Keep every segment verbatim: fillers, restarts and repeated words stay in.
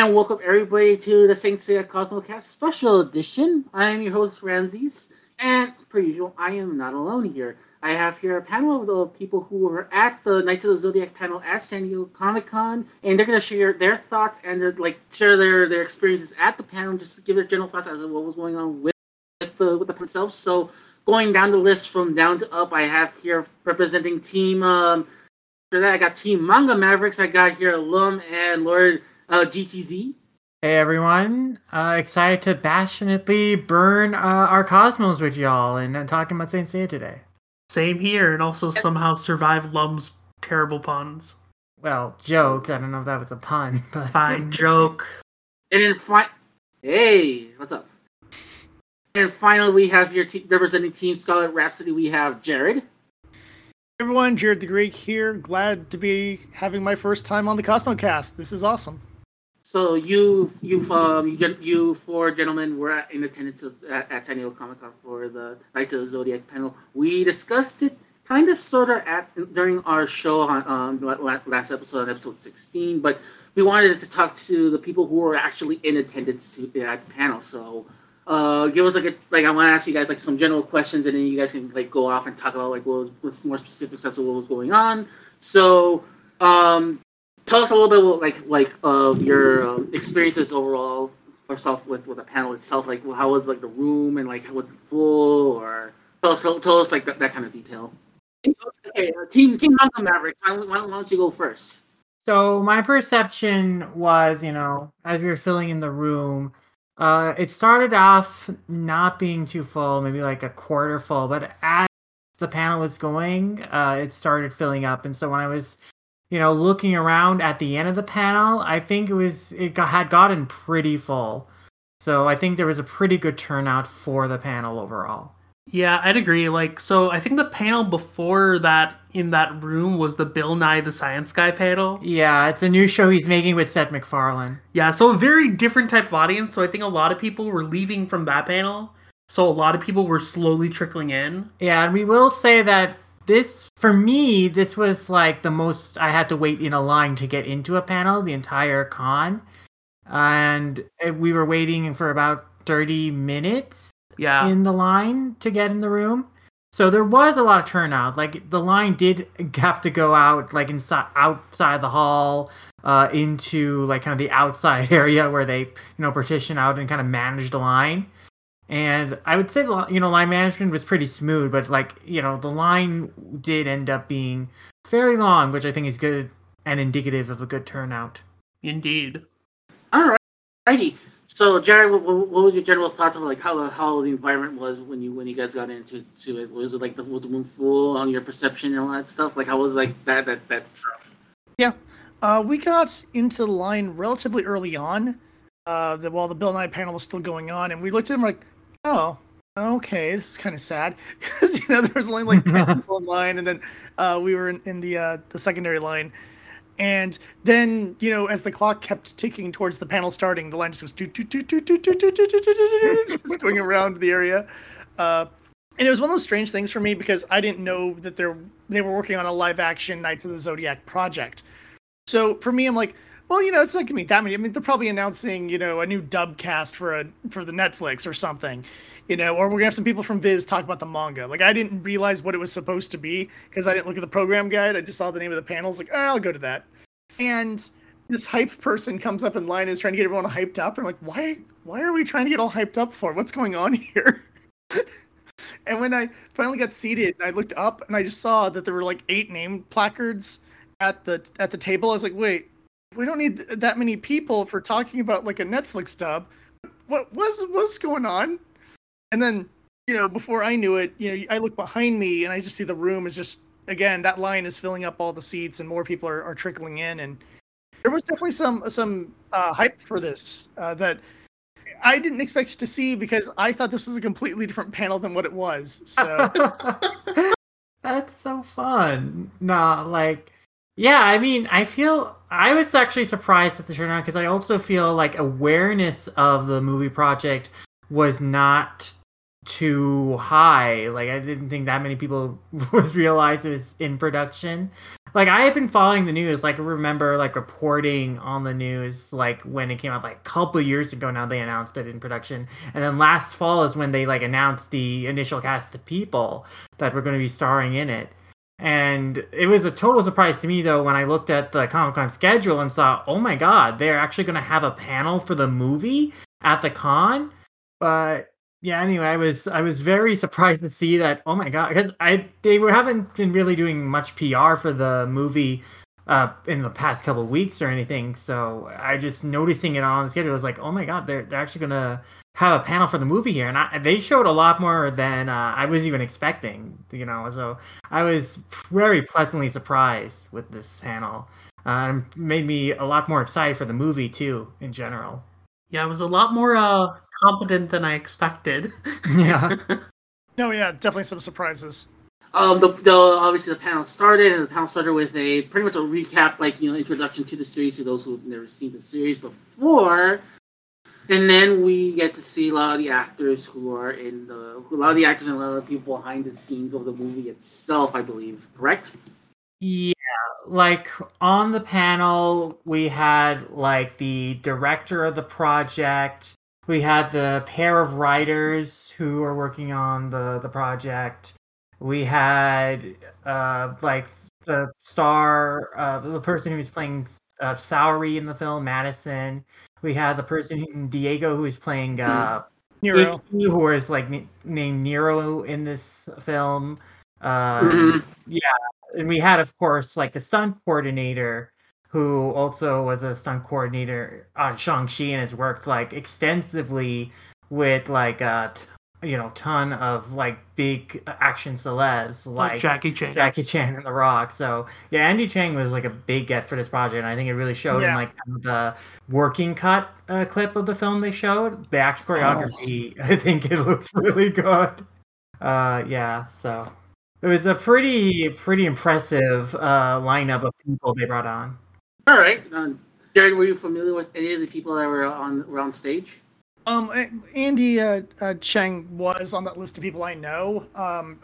And welcome everybody to the Saint Seiya Cosmocast Special Edition. I am your host, Ramses, and per usual, I am not alone here. I have here a panel of the people who were at the Knights of the Zodiac panel at San Diego Comic-Con, and they're going to share their thoughts and their, like share their, their experiences at the panel, just to give their general thoughts as to what was going on with the with the panel itself. So going down the list from down to up, I have here representing Team... Um, after that, I got Team Manga Mavericks. I got here Lum and Lord... Uh, G T Z. Hey everyone, uh, excited to passionately burn uh, our cosmos with y'all and, and talking about Saint Seiya today. Same here, and also yep. Somehow survive Lum's terrible puns. Well, joke, I don't know if that was a pun, but... Fine, joke. And then fi- Hey, what's up? And finally we have your te- representing Team Scarlet Rhapsody, we have Jared. Everyone, Jared the Greek here, glad to be having my first time on the Cosmocast. This is awesome. So you, you, um, you, you four gentlemen were in attendance at, at San Diego Comic-Con for the Knights of the Zodiac panel. We discussed it kind of, sort of, at during our show on um, last episode, on episode sixteen. But we wanted to talk to the people who were actually in attendance to, at the panel. So uh, give us like a, like I want to ask you guys like some general questions, and then you guys can like go off and talk about like what was, what's more specifics as to what was going on. So. Um, Tell us a little bit about, like, like of uh, your um, experiences overall, yourself with, with the panel itself. Like, how was, like, the room, and, like, was it full, or... Tell us, tell us like, that, that kind of detail. Okay, uh, Team Team Manga Mavericks, why, why don't you go first? So, my perception was, you know, as we were filling in the room, uh, it started off not being too full, maybe, like, a quarter full, but as the panel was going, uh, it started filling up, and so when I was... You know, looking around at the end of the panel, I think it was it got, had gotten pretty full. So I think there was a pretty good turnout for the panel overall. Yeah, I'd agree. Like, so I think the panel before that in that room was the Bill Nye the Science Guy panel. Yeah, it's a new show he's making with Seth MacFarlane. Yeah, so a very different type of audience. So I think a lot of people were leaving from that panel. So a lot of people were slowly trickling in. Yeah, and we will say that. This, for me, this was like the most I had to wait in a line to get into a panel, the entire con. And we were waiting for about thirty minutes yeah. in the line to get in the room. So there was a lot of turnout. Like the line did have to go out, like inside, outside the hall, uh, into like kind of the outside area where they, you know, partition out and kind of manage the line. And I would say, you know, line management was pretty smooth, but like, you know, the line did end up being fairly long, which I think is good and indicative of a good turnout. Indeed. All right. Righty. So, Jared, what, what was your general thoughts on like how the how the environment was when you when you guys got into to it? Was it like the was the room full on your perception and all that stuff? Like, how was like that that that stuff? Yeah, uh, we got into the line relatively early on, uh, the, while the Bill Nye panel was still going on, and we looked at him like. Oh, okay. This is kind of sad because you know there was only like ten people in line, and then uh, we were in, in the uh, the secondary line, and then you know as the clock kept ticking towards the panel starting, the line just goes do do do do do do do do do do, just going around the area, uh, and it was one of those strange things for me because I didn't know that they they were working on a live action Knights of the Zodiac project, so for me I'm like. Well, you know, it's not going to be that many. I mean, they're probably announcing, you know, a new dub cast for a for the Netflix or something, you know, or we're going to have some people from Viz talk about the manga. Like, I didn't realize what it was supposed to be because I didn't look at the program guide. I just saw the name of the panels. Like, oh, I'll go to that. And this hype person comes up in line and is trying to get everyone hyped up. And I'm like, why, why are we trying to get all hyped up for? What's going on here? And when I finally got seated, I looked up and I just saw that there were like eight name placards at the at the table. I was like, wait. We don't need that many people for talking about like a Netflix dub. What was what's going on? And then, you know, before I knew it, you know, I look behind me and I just see the room is just again that line is filling up all the seats and more people are, are trickling in. And there was definitely some some uh, hype for this uh, that I didn't expect to see because I thought this was a completely different panel than what it was. So that's so fun. Nah, like. Yeah, I mean, I feel I was actually surprised at the turnout because I also feel like awareness of the movie project was not too high. Like, I didn't think that many people was realized it was in production. Like, I have been following the news, like, remember, like, reporting on the news, like, when it came out, like, a couple of years ago now, they announced it in production. And then last fall is when they, like, announced the initial cast of people that were going to be starring in it. And it was a total surprise to me, though, when I looked at the Comic-Con schedule and saw, oh, my God, they're actually going to have a panel for the movie at the con. But... yeah, anyway, I was I was very surprised to see that. Oh my God, because I they were haven't been really doing much P R for the movie uh, in the past couple of weeks or anything. So I just noticing it on the schedule was like, oh my God, they're they're actually gonna have a panel for the movie here, and I, they showed a lot more than uh, I was even expecting. You know, so I was very pleasantly surprised with this panel. Uh, it made me a lot more excited for the movie too, in general. Yeah, it was a lot more uh, competent than I expected. Yeah. No, yeah, definitely some surprises. Um, the, the obviously the panel started, and the panel started with a pretty much a recap, like, you know, introduction to the series to those who've never seen the series before, and then we get to see a lot of the actors who are in the a lot of the actors and a lot of the people behind the scenes of the movie itself, I believe. Correct? Yeah. Like, on the panel, we had, like, the director of the project. We had the pair of writers who are working on the, the project. We had, uh, like, the star, uh, the person who's playing uh, Saori in the film, Madison. We had the person, who, Diego, who is playing uh, Nero, who is, like, n- named Nero in this film. Uh, yeah. And we had, of course, like the stunt coordinator, who also was a stunt coordinator on Shang-Chi and has worked like extensively with like a t- you know ton of like big action celebs like, like Jackie Chan, Jackie Chan and The Rock. So yeah, Andy Chang was like a big get for this project, and I think it really showed yeah. in like kind of the working cut uh, clip of the film they showed. The action choreography, oh. I think it looks really good. Uh, yeah, so. It was a pretty, pretty impressive uh, lineup of people they brought on. All right, um, Jared, were you familiar with any of the people that were on were on stage? Um, Andy uh, uh, Chang was on that list of people I know, um,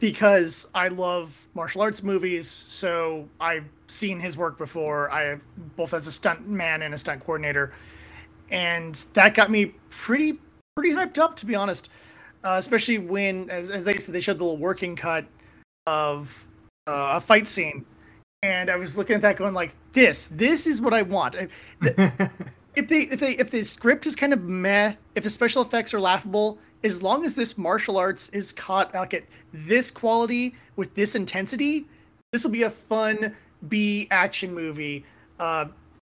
because I love martial arts movies. So I've seen his work before. I both as a stunt man and a stunt coordinator, and that got me pretty, pretty hyped up, to be honest. Uh, especially when, as, as they said, they showed the little working cut of uh, a fight scene. And I was looking at that going like, this, this is what I want. I, the, if they, if they, if the script is kind of meh, if the special effects are laughable, as long as this martial arts is caught like at this quality with this intensity, this will be a fun B action movie. Uh,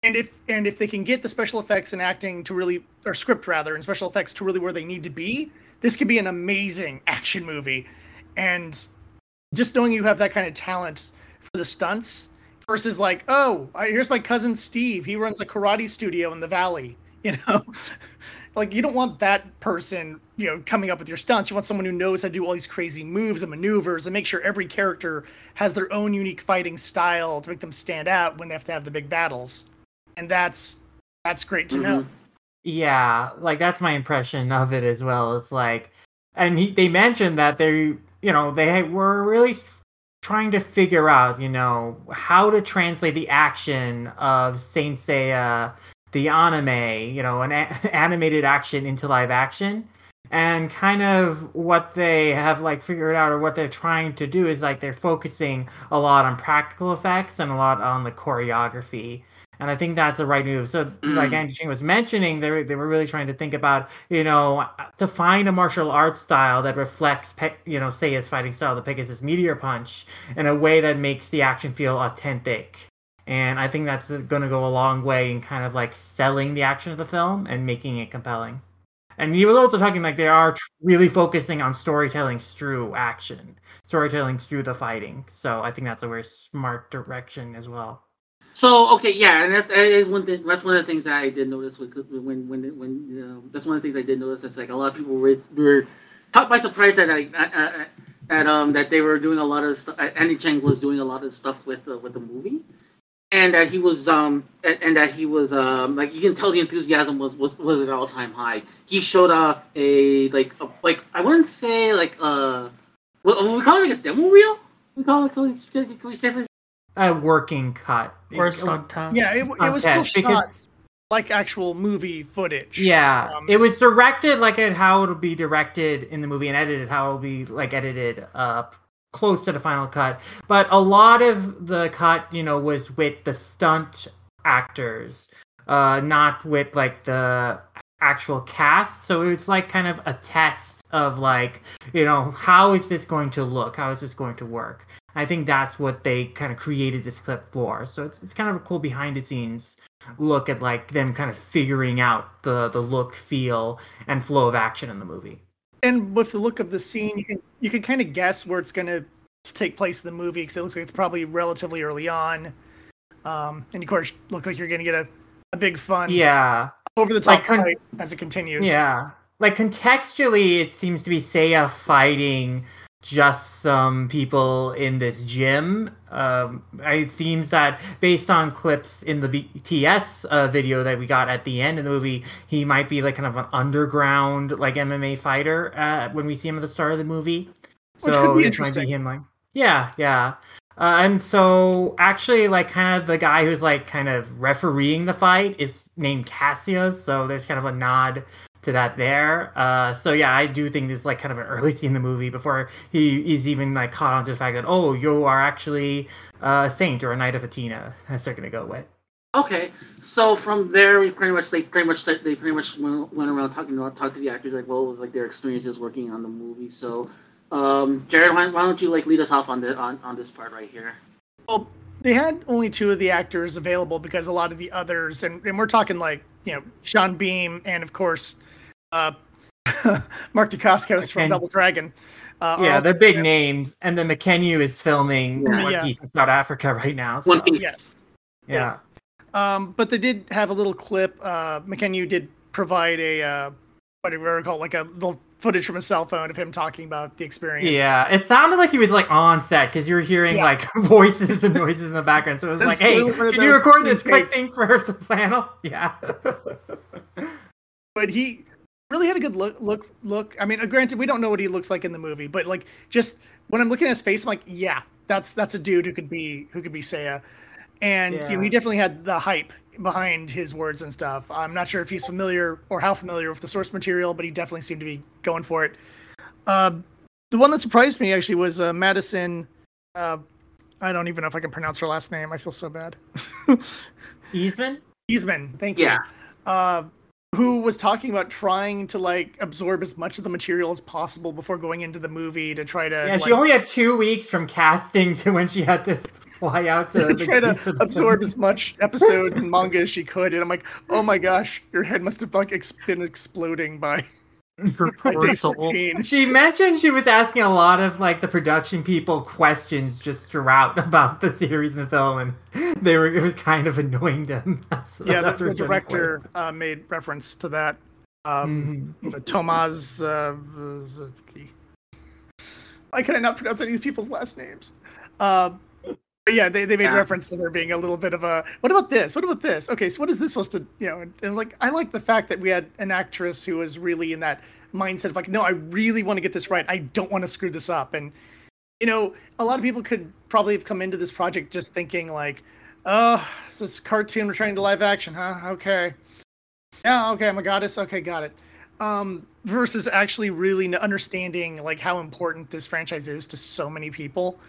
and if, and if they can get the special effects and acting to really, or script rather, and special effects to really where they need to be, this could be an amazing action movie. And just knowing you have that kind of talent for the stunts versus like, oh, here's my cousin Steve. He runs a karate studio in the valley, you know? Like, you don't want that person, you know, coming up with your stunts. You want someone who knows how to do all these crazy moves and maneuvers and make sure every character has their own unique fighting style to make them stand out when they have to have the big battles. And that's that's great to mm-hmm. know. Yeah, like, that's my impression of it as well. It's like, and he, they mentioned that they, you know, they were really trying to figure out, you know, how to translate the action of Saint Seiya, the anime, you know, an a- animated action into live action. And kind of what they have, like, figured out or what they're trying to do is, like, they're focusing a lot on practical effects and a lot on the choreography. And I think that's the right move. So, like Andy Chang was mentioning, they were, they were really trying to think about, you know, to find a martial arts style that reflects, pe- you know, Seiya's fighting style, the Pegasus Meteor Punch, in a way that makes the action feel authentic. And I think that's going to go a long way in kind of, like, selling the action of the film and making it compelling. And you were also talking, like, they are really focusing on storytelling through action, storytelling through the fighting. So I think that's a very smart direction as well. So okay, yeah, and that, that is one thing. That's one of the things that I did notice with when when when you know, that's one of the things I did notice. That's like a lot of people were, were caught by surprise that I, I, I that um that they were doing a lot of stuff. Andy Chang was doing a lot of stuff with uh, with the movie, and that he was um and, and that he was um like you can tell the enthusiasm was was, was at an all time high. He showed off a like a, like I wouldn't say like uh what, what we call it like a demo reel. We call it can we, can we safely a working cut. Or a stock cut. Yeah, it, it was still shot like actual movie footage. Yeah, um, it was directed like at how it'll be directed in the movie and edited how it'll be like edited up uh, close to the final cut. But a lot of the cut, you know, was with the stunt actors, uh, not with like the actual cast. So it's like kind of a test of like, you know, how is this going to look? How is this going to work? I think that's what they kind of created this clip for. So it's it's kind of a cool behind the scenes look at like them kind of figuring out the, the look, feel, and flow of action in the movie. And with the look of the scene, you can, you can kind of guess where it's going to take place in the movie because it looks like it's probably relatively early on. Um, and of course, look like you're going to get a, a big fun yeah. over the top like con- fight as it continues. Yeah. Like contextually, it seems to be Seiya fighting just some people in this gym. Um, it seems that based on clips in the V T S uh, video that we got at the end of the movie, he might be like kind of an underground like M M A fighter uh, when we see him at the start of the movie. So which could be interesting. This might be him, like, yeah, yeah. Uh, and so actually like kind of the guy who's like kind of refereeing the fight is named Cassius. So there's kind of a nod to that there. Uh, so yeah, I do think this is like kind of an early scene in the movie before he is even like caught on to the fact that, oh, you are actually a saint or a knight of Athena, as they're going to go with. Okay, so from there, we pretty much they pretty much they pretty much went around talking about talked to the actors like, well, it was like their experiences working on the movie. So, um, Jared, why, why don't you like lead us off on the on, on this part right here? Well, they had only two of the actors available because a lot of the others, and, and we're talking like, you know, Sean Beam and of course. Uh, Mark Dacascos from Double Dragon. Uh, yeah, they're big there. names. And then McKenna is filming yeah. One yeah. Piece in South Africa right now. So. One Piece. Yes. Yeah. yeah. Um, but they did have a little clip. Uh, McKenna did provide a, uh, whatever you call it, like a little footage from a cell phone of him talking about the experience. Yeah, it sounded like he was like on set because you were hearing yeah. like voices and noises in the background. So it was this like, hey, can you record this quick thing for the panel? Yeah. But he... really had a good look, look, look. I mean, granted, we don't know what he looks like in the movie, but like, just when I'm looking at his face, I'm like, yeah, that's that's a dude who could be who could be Seiya, and yeah. you know, he definitely had the hype behind his words and stuff. I'm not sure if he's familiar or how familiar with the source material, but he definitely seemed to be going for it. Uh, the one that surprised me actually was uh, Madison. Uh, I don't even know if I can pronounce her last name. I feel so bad. Eastman. Eastman. Thank you. Yeah. Uh, who was talking about trying to like absorb as much of the material as possible before going into the movie to try to. Yeah, like, she only had two weeks from casting to when she had to fly out to try to absorb as much episodes and manga as she could. And I'm like, oh my gosh, your head must have like ex- been exploding by. She mentioned she was asking a lot of like the production people questions just throughout about the series and film, and they were it was kind of annoying them. So yeah, the, the director uh, made reference to that. Um, mm-hmm. Tomasz Zewski. Uh, Why can I not pronounce any of these people's last names? Uh, but yeah, they, they made yeah. reference to there being a little bit of a what about this? What about this? Okay, so what is this supposed to, you know, and, and like I like the fact that we had an actress who was really in that mindset of like, no, I really want to get this right. I don't want to screw this up. And you know, a lot of people could probably have come into this project just thinking like, oh, so this cartoon we're trying to live action, huh? Okay. Yeah, okay, I'm a goddess. Okay, got it. Um, versus actually really understanding like how important this franchise is to so many people.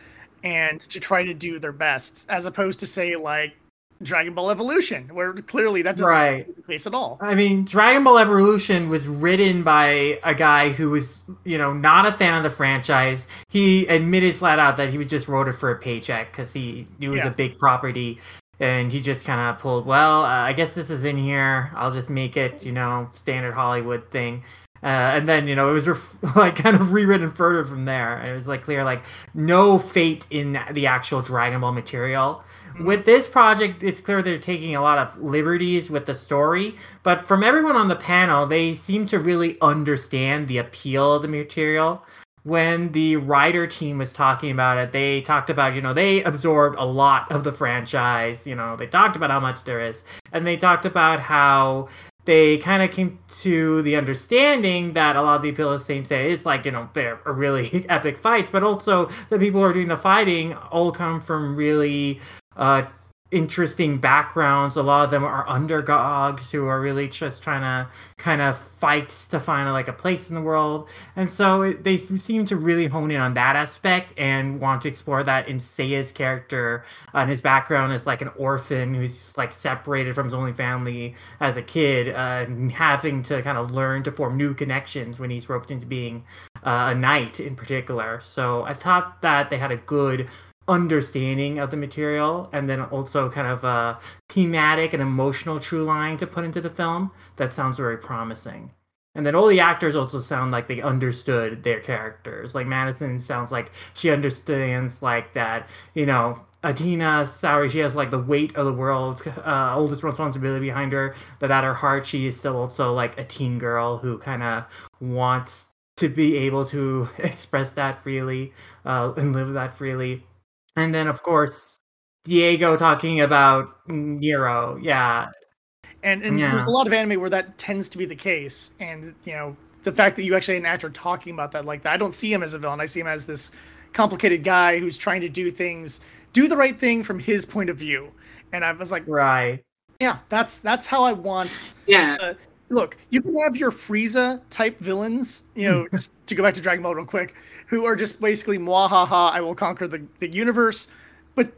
And to try to do their best, as opposed to say like Dragon Ball Evolution, where clearly that doesn't right. take the place at all. I mean, Dragon Ball Evolution was written by a guy who was, you know, not a fan of the franchise. He admitted flat out that he was just wrote it for a paycheck because he knew it was yeah. a big property, and he just kind of pulled, well, uh, I guess this is in here. I'll just make it, you know, standard Hollywood thing. Uh, and then, you know, it was ref- like kind of rewritten further from there. And it was like clear, like no fate in the actual Dragon Ball material. Mm-hmm. With this project, it's clear they're taking a lot of liberties with the story. But from everyone on the panel, they seem to really understand the appeal of the material. When the writer team was talking about it, they talked about, you know, they absorbed a lot of the franchise. You know, they talked about how much there is. And they talked about how they kind of came to the understanding that a lot of the Appeal of Saints say it's like, you know, they're really epic fights, but also the people who are doing the fighting all come from really uh, interesting backgrounds. A lot of them are underdogs who are really just trying to kind of fight to find like a place in the world. And so it, they seem to really hone in on that aspect and want to explore that in Seiya's character and his background as like an orphan who's like separated from his only family as a kid, uh, and having to kind of learn to form new connections when he's roped into being uh, a knight in particular. So I thought that they had a good understanding of the material, and then also kind of a thematic and emotional true line to put into the film that sounds very promising. And then all the actors also sound like they understood their characters. Like Madison sounds like she understands like that, you know, Adina Sowry, she has like the weight of the world, uh, oldest responsibility behind her, but at her heart she is still also like a teen girl who kind of wants to be able to express that freely uh, and live that freely. And then, of course, Diego talking about Nero. Yeah. And and yeah. There's a lot of anime where that tends to be the case. And, you know, the fact that you actually had an actor talking about that like that, I don't see him as a villain. I see him as this complicated guy who's trying to do things, do the right thing from his point of view. And I was like, right. Yeah, that's that's how I want. Yeah. Uh, look, you can have your Frieza-type villains, you know, just to go back to Dragon Ball real quick, who are just basically, mwahaha, I will conquer the, the universe. But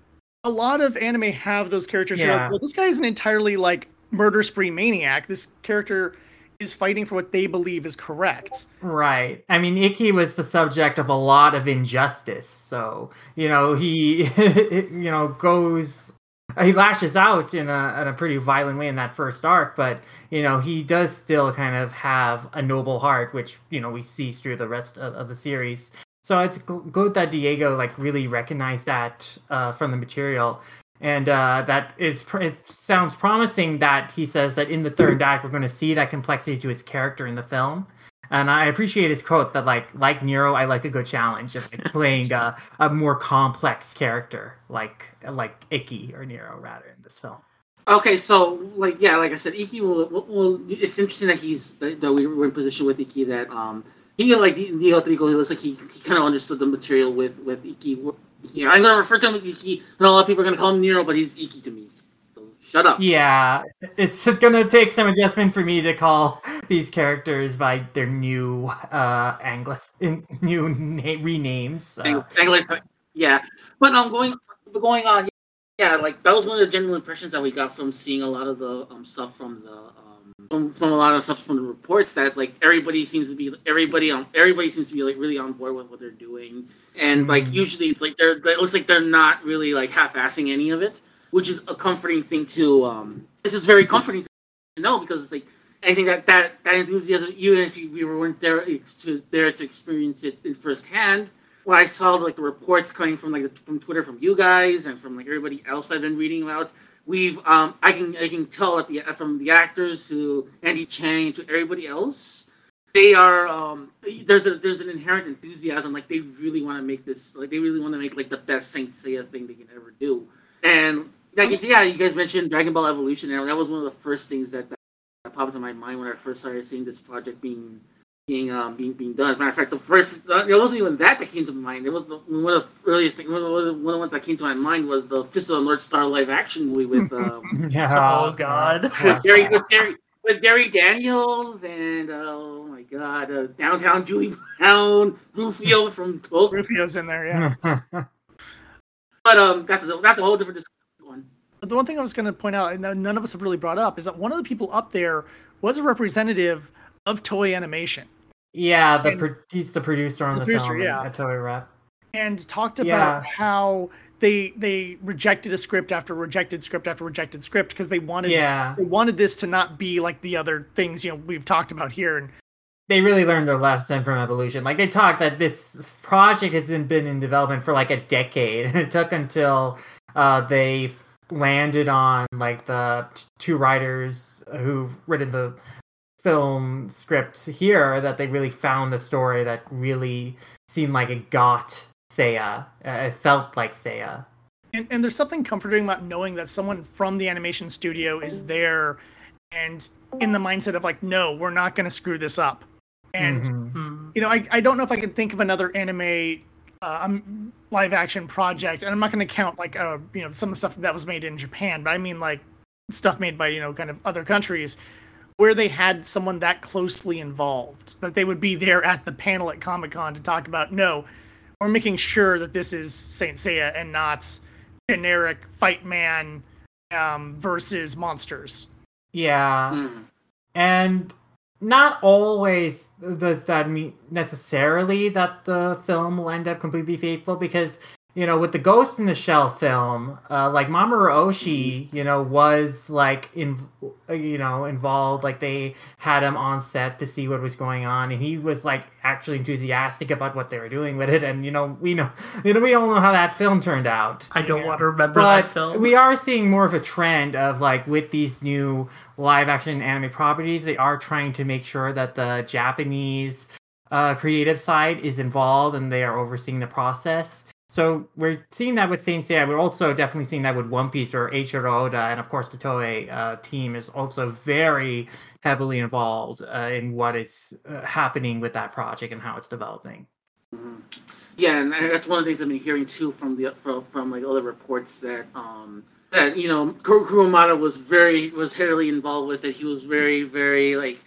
a lot of anime have those characters yeah. who are like, well, this guy is an entirely, like, murder spree maniac. This character is fighting for what they believe is correct. Right. I mean, Ikki was the subject of a lot of injustice. So, you know, he, you know, goes... He lashes out in a in a pretty violent way in that first arc, but, you know, he does still kind of have a noble heart, which, you know, we see through the rest of, of the series. So it's good that Diego, like, really recognized that uh, from the material. And uh, that it's it sounds promising that he says that in the third act, we're going to see that complexity to his character in the film. And I appreciate his quote that, like, like Nero, I like a good challenge of like playing a, a more complex character, like like Ikki or Nero, rather, in this film. Okay, so, like, yeah, like I said, Ikki will, will, will it's interesting that he's, that we were in position with Ikki that, um, he, like, Neo Trico, he looks like he, he kind of understood the material with, with Ikki. Ikki. I'm going to refer to him as Ikki, and a lot of people are going to call him Nero, but he's Ikki to me. Shut up. Yeah, it's just going to take some adjustment for me to call these characters by their new uh, Anglis, in, new na- renames. Uh. English, yeah. But um, going going on, yeah, like that was one of the general impressions that we got from seeing a lot of the um, stuff from the um, from, from a lot of stuff from the reports. That's like everybody seems to be everybody um everybody seems to be like really on board with what they're doing, and like mm. usually it's like they're it looks like they're not really like half-assing any of it. Which is a comforting thing to, um, this is very comforting to know because it's like, I think that, that, that enthusiasm, even if you, we weren't there to, there to experience it in firsthand, when I saw like the reports coming from like from Twitter, from you guys and from like everybody else I've been reading about, we've, um, I can, I can tell that the, from the actors to Andy Chang to everybody else, they are, um, there's a, there's an inherent enthusiasm. Like they really want to make this, like they really want to make like the best Saint Seiya thing they can ever do. And, Like, yeah, you guys mentioned Dragon Ball Evolution, and that was one of the first things that, that popped into my mind when I first started seeing this project being being um, being being done. As a matter of fact, the first it wasn't even that that came to my mind. It was the, one of the earliest things. One of the ones that came to my mind was the Fist of the North Star live action movie with um, yeah, oh god, with Gary with Gary with Gary Daniels and uh, oh my god, uh, Downtown Julie Brown, Rufio from Tolkien. Rufio's in there, yeah. But um, that's a, that's a whole different discussion. The one thing I was going to point out, and none of us have really brought up, is that one of the people up there was a representative of Toei Animation. Yeah, the pro- he's the producer on the, the producer, film yeah. at Toei Rep. And talked about yeah. how they they rejected a script after rejected script after rejected script because they wanted yeah. they wanted this to not be like the other things you know we've talked about here. And they really learned their lesson from Evolution. Like, they talked that this project hasn't been in development for like a decade, and it took until uh, they... landed on like the t- two writers who've written the film script here that they really found a story that really seemed like it got Seiya. Uh, it felt like Seiya. And, and there's something comforting about knowing that someone from the animation studio is there and in the mindset of like, no, we're not going to screw this up. And, mm-hmm. you know, I, I don't know if I can think of another anime uh, live action project. And I'm not going to count like, uh, you know, some of the stuff that was made in Japan, but I mean like stuff made by, you know, kind of other countries where they had someone that closely involved, that they would be there at the panel at Comic-Con to talk about, no, we're making sure that this is Saint Seiya and not generic fight man um, versus monsters. Yeah. Mm. And not always does that mean necessarily that the film will end up completely faithful, because, you know, with the Ghost in the Shell film, uh, like Mamoru Oshii, you know, was like, in, you know, involved, like they had him on set to see what was going on, and he was like actually enthusiastic about what they were doing with it. And, you know, we know, you know, we all know how that film turned out. I don't yeah. want to remember but that film. We are seeing more of a trend of like with these new live action anime properties, they are trying to make sure that the Japanese uh, creative side is involved and they are overseeing the process. So we're seeing that with Saint Seiya. We're also definitely seeing that with One Piece or Eiichiro Oda. And of course, the Toei uh, team is also very heavily involved uh, in what is uh, happening with that project and how it's developing. Mm-hmm. Yeah, and that's one of the things I've been hearing too from the from, from like other reports that um, that you know Kurumada was very was heavily involved with it. He was very very like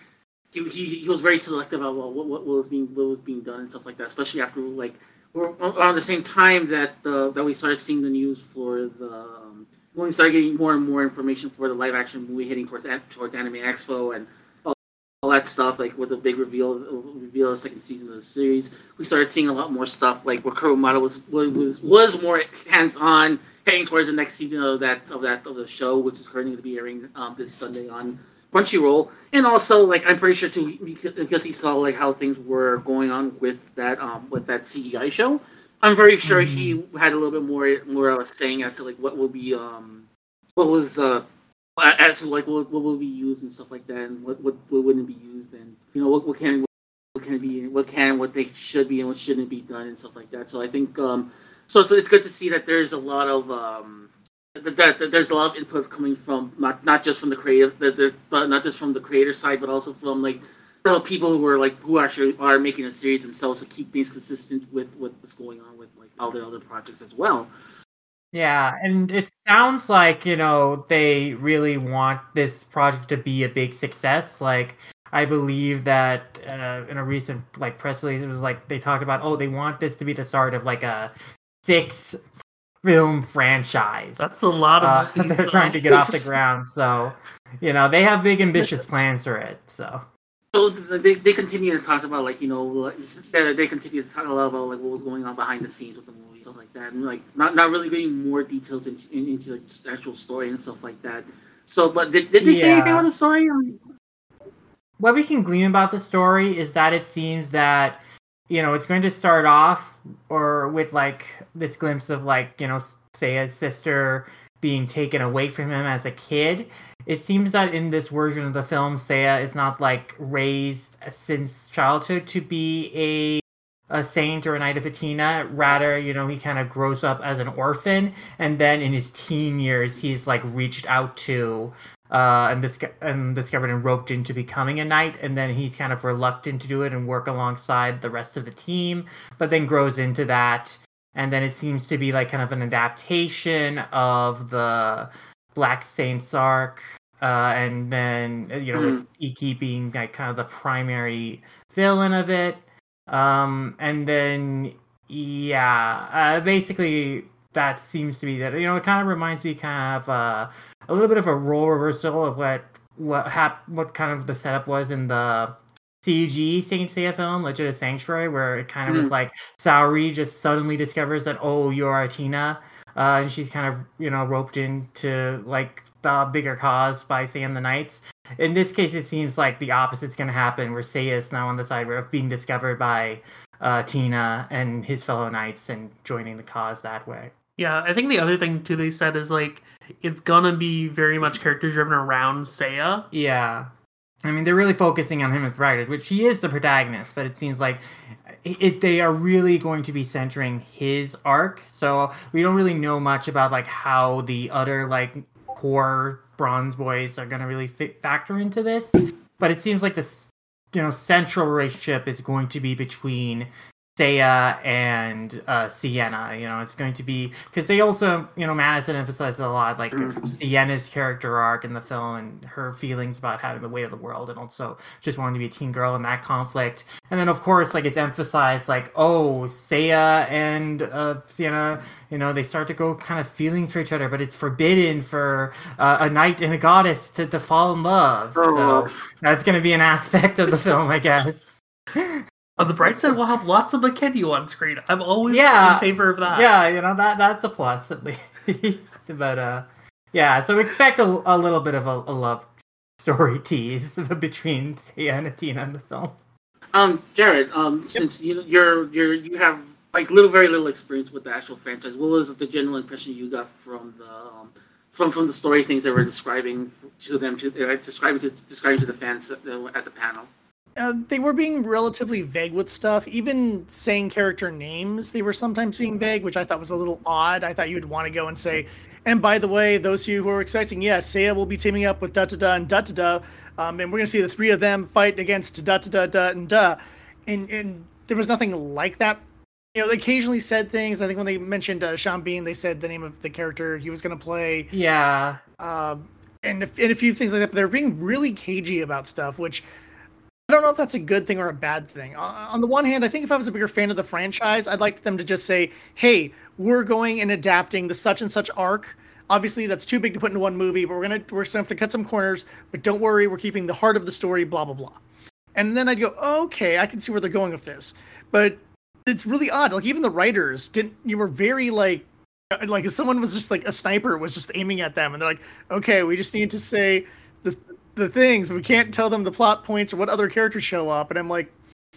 he he, he was very selective about what, what what was being what was being done and stuff like that, especially after like. Around the same time that the, that we started seeing the news for the, um, when we started getting more and more information for the live action movie heading towards towards Anime Expo and all, all that stuff, like with the big reveal reveal of the second season of the series, we started seeing a lot more stuff like where Kurumada was was was more hands on heading towards the next season of that of that of the show, which is currently going to be airing um, this Sunday on Crunchyroll, and also like I'm pretty sure too because he saw like how things were going on with that um with that C G I show. I'm very sure mm-hmm. he had a little bit more more of a saying as to like what would be um what was uh as to like what what would be used and stuff like that, and what what, what wouldn't be used, and you know what what can what can be what can what they should be and what shouldn't be done and stuff like that. So I think um so so it's good to see that there's a lot of um. That there's a lot of input coming from not not just from the creative, but not just from the creator side, but also from like the people who are like who actually are making the series themselves to keep things consistent with what's going on with like all the other projects as well. Yeah, and it sounds like you know they really want this project to be a big success. Like I believe that uh, in a recent like press release, it was like they talked about oh they want this to be the start of like a six. film franchise. That's a lot of uh, they're trying to get off the ground. So, you know, they have big ambitious plans for it. So, so they they continue to talk about like you know like, they continue to talk a lot about like what was going on behind the scenes with the movie and stuff like that, and like not not really getting more details into into like the actual story and stuff like that. So, but did did they yeah. say anything about the story? What we can glean about the story is that it seems that. You know, it's going to start off or with like this glimpse of like, you know, Seiya's sister being taken away from him as a kid. It seems that in this version of the film, Seiya is not like raised since childhood to be a, a saint or a knight of Athena. Rather, you know, he kind of grows up as an orphan. And then in his teen years, he's like reached out to Uh, and, dis- and discovered and roped into becoming a knight, and then he's kind of reluctant to do it and work alongside the rest of the team, but then grows into that, and then it seems to be like kind of an adaptation of the Black Saint's arc, uh, and then, you know, mm-hmm. like Ikki being like kind of the primary villain of it, um, and then, yeah, uh, basically that seems to be that, you know, it kind of reminds me kind of, uh, a little bit of a role reversal of what what hap- what kind of the setup was in the C G Saint Seiya film, Legend of Sanctuary, where it kind of mm-hmm. was like Saori just suddenly discovers that, oh, you're Athena, uh, and she's kind of, you know, roped into, like, the bigger cause by Seiya the Knights. In this case, it seems like the opposite's going to happen, where Seiya is now on the side of being discovered by uh, Athena and his fellow knights and joining the cause that way. Yeah, I think the other thing, too, they said is, like, it's gonna be very much character-driven around Seiya. Yeah. I mean, they're really focusing on him as writer, which he is the protagonist, but it seems like it, they are really going to be centering his arc, so we don't really know much about, like, how the other, like, poor bronze boys are going to really fit, factor into this. But it seems like this, you know, central relationship is going to be between Seiya and uh, Sienna. You know, it's going to be because they also, you know, Madison emphasizes a lot like Sienna's character arc in the film and her feelings about having the weight of the world and also just wanting to be a teen girl in that conflict. And then, of course, like it's emphasized like, oh, Seiya and uh, Sienna, you know, they start to go kind of feelings for each other, but it's forbidden for uh, a knight and a goddess to, to fall in love. So that's going to be an aspect of the film, I guess. On the bright side, we'll have lots of McKinney on screen. I'm always yeah, in favor of that. Yeah, you know, that that's a plus, at least. But, uh, yeah, so expect a, a little bit of a, a love story tease between Seiya and Athena in the film. Um, Jared, um, yep. since you, you're, you're, you have, like, little, very little experience with the actual franchise, what was the general impression you got from the, um, from, from the story things that were describing to them, to, uh, describing to, describing to the fans at the panel? Uh, they were being relatively vague with stuff, even saying character names. They were sometimes being vague, which I thought was a little odd. I thought you'd want to go and say, and by the way, those of you who are expecting, yes, Seiya will be teaming up with da-da-da and da-da-da, um, and we're going to see the three of them fight against da-da-da-da and da. And, and there was nothing like that. You know, they occasionally said things. I think when they mentioned uh, Sean Bean, they said the name of the character he was going to play. Yeah. Uh, and, if, and a few things like that, but they were being really cagey about stuff, which... I don't know if that's a good thing or a bad thing. Uh, on the one hand, I think if I was a bigger fan of the franchise, I'd like them to just say, hey, we're going and adapting the such and such arc. Obviously, that's too big to put into one movie, but we're going to we're gonna have to cut some corners. But don't worry, we're keeping the heart of the story, blah, blah, blah. And then I'd go, oh, okay, I can see where they're going with this. But it's really odd. Like, even the writers didn't, you were very like, like someone was just like a sniper was just aiming at them. And they're like, okay, we just need to say this. The things, but we can't tell them the plot points or what other characters show up. And I'm like,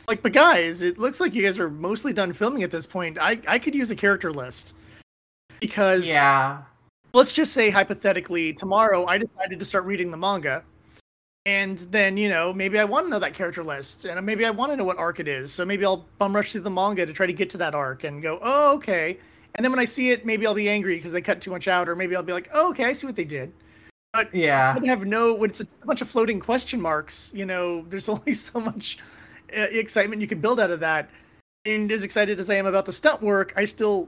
like, but guys, it looks like you guys are mostly done filming at this point. I, I could use a character list because yeah. Let's just say hypothetically tomorrow I decided to start reading the manga and then, you know, maybe I want to know that character list and maybe I want to know what arc it is. So maybe I'll bum rush through the manga to try to get to that arc and go, oh, okay. And then when I see it, maybe I'll be angry because they cut too much out or maybe I'll be like, oh, okay, I see what they did. But yeah, I would have no. When it's a bunch of floating question marks, you know, there's only so much uh, excitement you can build out of that. And as excited as I am about the stunt work, I still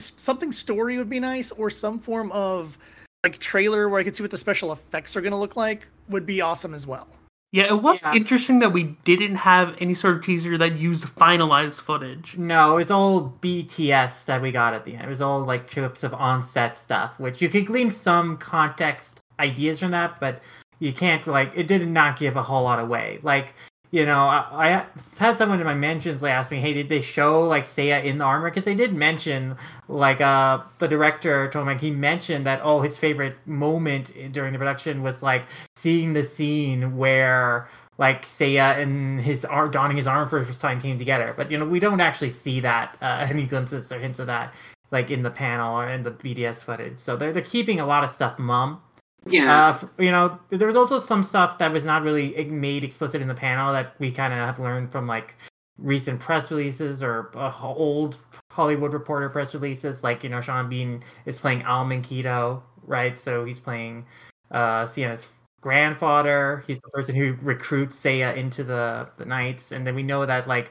something story would be nice, or some form of like trailer where I could see what the special effects are going to look like would be awesome as well. Yeah, it was yeah. interesting that we didn't have any sort of teaser that used finalized footage. No, it was all B T S that we got at the end. It was all like clips of on-set stuff, which you could glean some context. Ideas from that, but you can't like it did not give a whole lot away. Like, you know, I, I had someone in my mentions like ask me, hey, did they show like Seiya in the armor? Because they did mention like uh the director told me like, he mentioned that oh his favorite moment during the production was like seeing the scene where like Seiya and his arm donning his armor for the first time came together. But you know, we don't actually see that uh, any glimpses or hints of that like in the panel or in the B D S footage. So they're they're keeping a lot of stuff mum. Yeah, uh, you know, there was also some stuff that was not really made explicit in the panel that we kind of have learned from like recent press releases or uh, old Hollywood Reporter press releases. Like, you know, Sean Bean is playing Al Mancuso, right? So he's playing uh, Sienna's grandfather. He's the person who recruits Seiya into the, the Knights. And then we know that like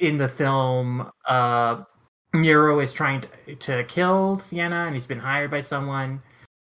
in the film, uh, Nero is trying to, to kill Sienna and he's been hired by someone.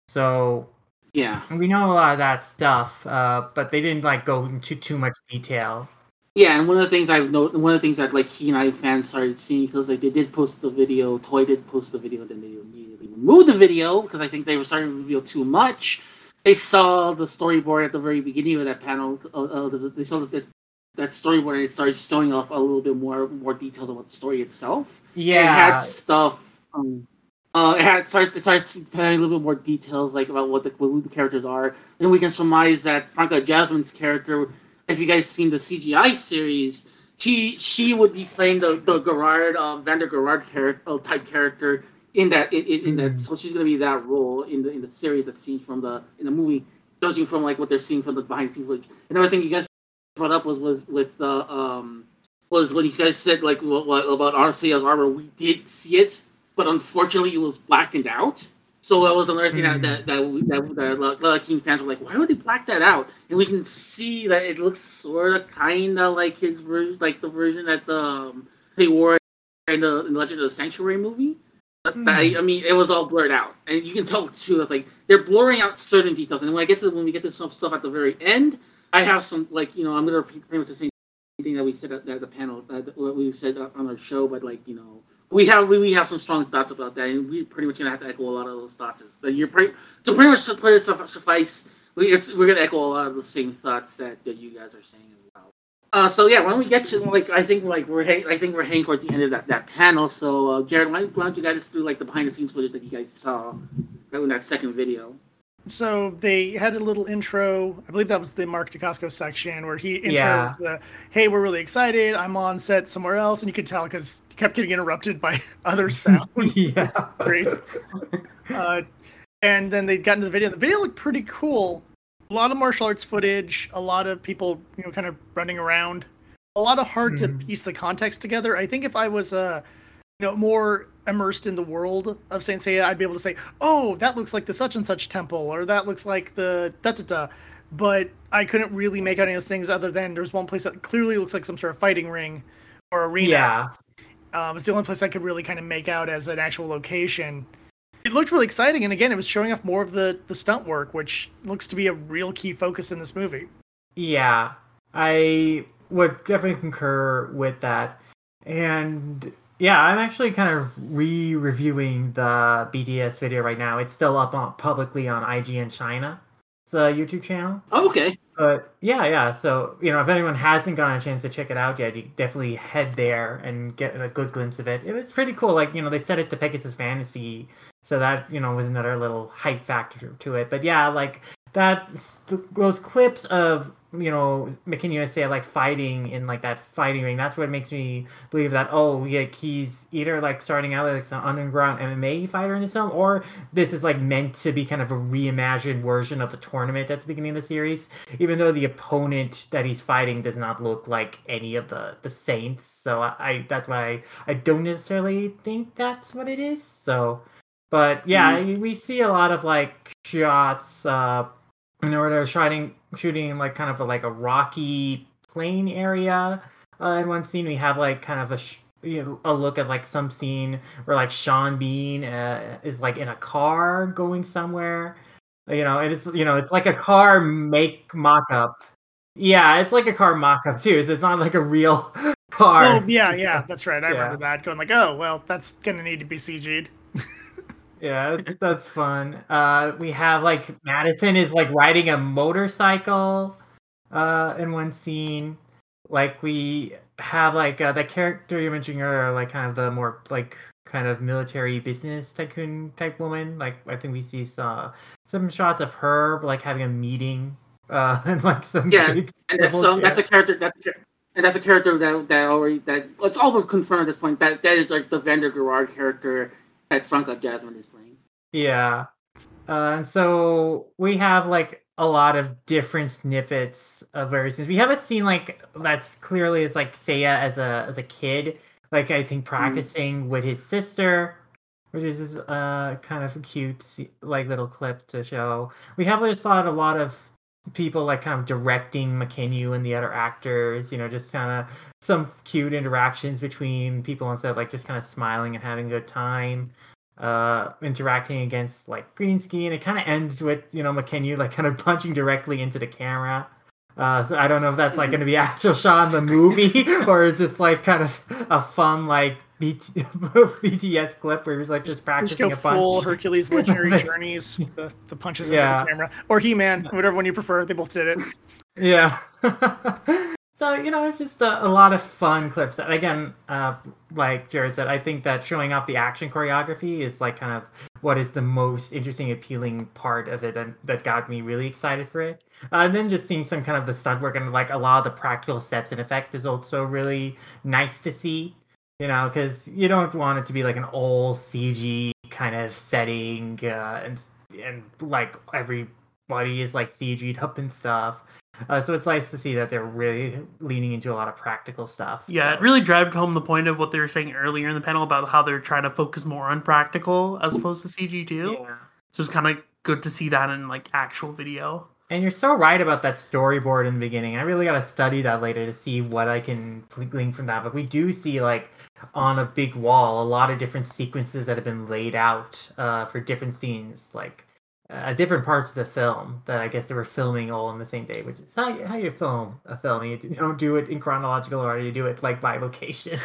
So... Yeah, we know a lot of that stuff, uh, but they didn't like go into too much detail. Yeah, and one of the things I've noticed, one of the things that like he and I fans started seeing because like they did post the video, Toy did post the video, then they immediately removed the video because I think they were starting to reveal too much. They saw the storyboard at the very beginning of that panel. Uh, uh, they saw that that storyboard and it started showing off a little bit more more details about the story itself. Yeah, and it had stuff. Um, Uh, it, had, it starts it starts telling a little bit more details, like about what the who the characters are, and we can surmise that Franca Jasmine's character, if you guys seen the C G I series, she she would be playing the the Gerard um, Vander Gerard character uh, type character in that in, in, in mm-hmm. that. So she's gonna be that role in the in the series that's seen from the in the movie, judging from like what they're seeing from the behind the scenes footage. Another thing you guys brought up was was with the uh, um was when you guys said like what, what, about Seiya's armor. We did see it. But unfortunately, it was blackened out. So that was another thing mm. that that that, that a lot of King fans were like, why would they black that out? And we can see that it looks sort of kind of like his version, like the version that the, um, they wore in the, in the Legend of the Sanctuary movie. Mm. But I, I mean, it was all blurred out, and you can tell too. It's like they're blurring out certain details. And when I get to when we get to some stuff at the very end, I have some like you know I'm gonna repeat pretty much the same thing that we said at, at the panel, that we said on our show, but like you know. We have we, we have some strong thoughts about that, and we're pretty much gonna have to echo a lot of those thoughts. But you're pretty to pretty much to put it suffice. We it's, we're gonna echo a lot of those same thoughts that, that you guys are saying as well. Uh, so yeah, why don't we get to like I think like we're I think we're heading towards the end of that, that panel. So uh, Jared, why don't you guys do like the behind the scenes footage that you guys saw in that second video? So they had a little intro. I believe that was the Mark DeCascos section where he intros yeah. the, hey, we're really excited. I'm on set somewhere else. And you could tell because he kept getting interrupted by other sound. yeah. Great. uh, and then they got into the video. The video looked pretty cool. A lot of martial arts footage, a lot of people, you know, kind of running around. A lot of hard mm. to piece the context together. I think if I was a, uh, you know, more immersed in the world of Saint Seiya, I'd be able to say, oh, that looks like the such and such temple, or that looks like the da-da-da. But I couldn't really make out any of those things other than there's one place that clearly looks like some sort of fighting ring or arena. Yeah. Um, it's the only place I could really kind of make out as an actual location. It looked really exciting, and again, it was showing off more of the, the stunt work, which looks to be a real key focus in this movie. Yeah, I would definitely concur with that. And... yeah, I'm actually kind of re-reviewing the B D S video right now. It's still up on, publicly on I G N China, it's a YouTube channel. Oh, okay. But yeah, yeah. So, you know, if anyone hasn't gotten a chance to check it out yet, you definitely head there and get a good glimpse of it. It was pretty cool. Like, you know, they set it to Pegasus Fantasy, so that, you know, was another little hype factor to it. But yeah, like, that those clips of... you know, McKinney say like fighting in like that fighting ring. That's what makes me believe that oh yeah, he's either like starting out like an underground M M A fighter in his film, or this is like meant to be kind of a reimagined version of the tournament at the beginning of the series. Even though the opponent that he's fighting does not look like any of the, the Saints, so I, I that's why I don't necessarily think that's what it is. So, but yeah, mm-hmm. we see a lot of like shots. Uh, You know, they're shooting, shooting in like kind of a, like a rocky plain area. Uh, in one scene, we have like kind of a sh- you know, a look at like some scene where like Sean Bean uh, is like in a car going somewhere. You know, and it's you know it's like a car make mock up. Yeah, it's like a car mock up too. So it's not like a real car. Oh yeah, yeah, that's right. I yeah. remember that going like, oh well, that's gonna need to be C G'd. Yeah, that's, that's fun. Uh, we have, like, Madison is, like, riding a motorcycle uh, in one scene. Like, we have, like, uh, the character you mentioned earlier, like, kind of the more, like, kind of military business tycoon type woman. Like, I think we see uh, some shots of her, like, having a meeting. Uh, and, like, some yeah, and that's, so, that's a character, that's a character. And that's a character that, that already, that, it's almost confirmed at this point, that that is, like, the Vander Gerard character that Franca Jasmine is playing. Yeah. Uh, and so we have, like, a lot of different snippets of various things. We have a scene, like, that's clearly is, like, Seiya as a as a kid. Like, I think practicing mm. with his sister, which is this, uh, kind of cute, like, little clip to show. We have just a lot, a lot of people, like, kind of directing McKinney and the other actors, you know, just kind of some cute interactions between people instead of, like, just kind of smiling and having a good time, uh, interacting against, like, green screen. It kind of ends with, you know, McKinney, like, kind of punching directly into the camera. Uh, so I don't know if that's, like, going to be actual shot in the movie or it's just, like, kind of a fun, like, B T S clip where he was like just practicing just a punch. Full Hercules Legendary Journeys, the, the punches yeah. in the camera, or He-Man, whatever one you prefer. They both did it. Yeah. So you know, it's just a, a lot of fun clips. That again, uh, like Jared said, I think that showing off the action choreography is like kind of what is the most interesting, appealing part of it, and that got me really excited for it. Uh, and then just seeing some kind of the stunt work and like a lot of the practical sets and effect is also really nice to see. You know, because you don't want it to be like an old C G kind of setting, uh, and and like everybody is like C G'd up and stuff. Uh, so it's nice to see that they're really leaning into a lot of practical stuff. Yeah, so. It really drove home the point of what they were saying earlier in the panel about how they're trying to focus more on practical as opposed to C G too. Yeah. So it's kind of good to see that in like actual video. And you're so right about that storyboard in the beginning. I really got to study that later to see what I can glean from that. But we do see, like, on a big wall, a lot of different sequences that have been laid out uh, for different scenes, like uh, different parts of the film that I guess they were filming all on the same day, which is how, how you film a film. You don't do it in chronological order. You do it, like, by location.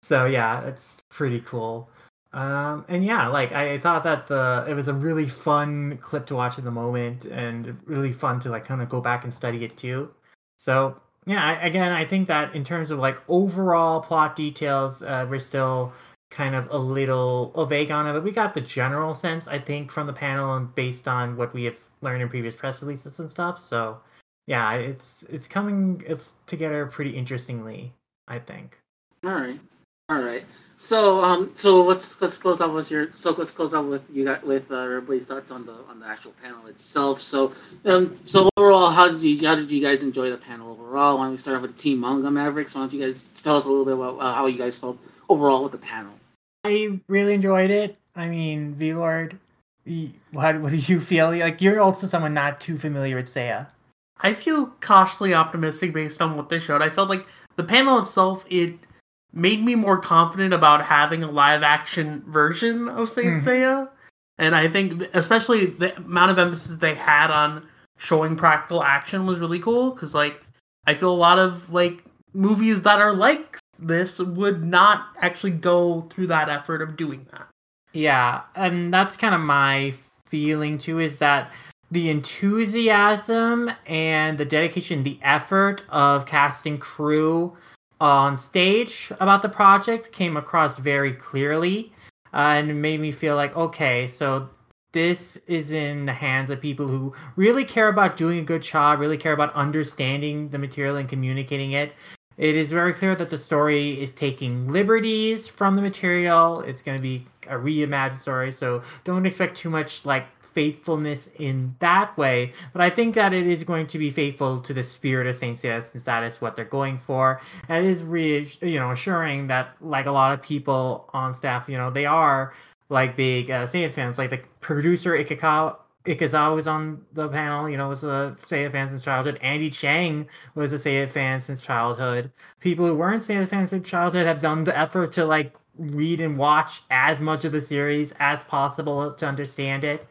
So, yeah, that's pretty cool. Um, and yeah, like I thought that the, it was a really fun clip to watch in the moment and really fun to like kind of go back and study it too. So yeah, I, again, I think that in terms of like overall plot details, uh, we're still kind of a little vague on it, but we got the general sense, I think, from the panel and based on what we have learned in previous press releases and stuff. So yeah, it's, it's coming it's together pretty interestingly, I think. All right. All right, so um, so let's let's close out with your so let's close out with you got with uh, everybody's thoughts on the on the actual panel itself. So um, so overall, how did you how did you guys enjoy the panel overall? Why don't we start off with the Team Manga Mavericks? Why don't you guys tell us a little bit about uh, how you guys felt overall with the panel? I really enjoyed it. I mean, V-Lord, what what do you feel? Like you're also someone not too familiar with Seiya. I feel cautiously optimistic based on what they showed. I felt like the panel itself it. made me more confident about having a live-action version of Saint mm. Seiya. And I think, especially the amount of emphasis they had on showing practical action was really cool, because, like, I feel a lot of, like, movies that are like this would not actually go through that effort of doing that. Yeah, and that's kind of my feeling, too, is that the enthusiasm and the dedication, the effort of cast and crew on stage about the project came across very clearly uh, and made me feel like, okay, so this is in the hands of people who really care about doing a good job, really care about understanding the material and communicating it. It is very clear that the story is taking liberties from the material. It's going to be a reimagined story, so don't expect too much like faithfulness in that way, but I think that it is going to be faithful to the spirit of Saint Seiya, since that is what they're going for. And it is re- you know assuring that like a lot of people on staff, you know, they are like big uh, Seiya fans. Like the producer Ikekawa Ikazawa was on the panel, you know, was a Seiya fan since childhood. Andy Chang was a Seiya fan since childhood. People who weren't Seiya fans since childhood have done the effort to like read and watch as much of the series as possible to understand it.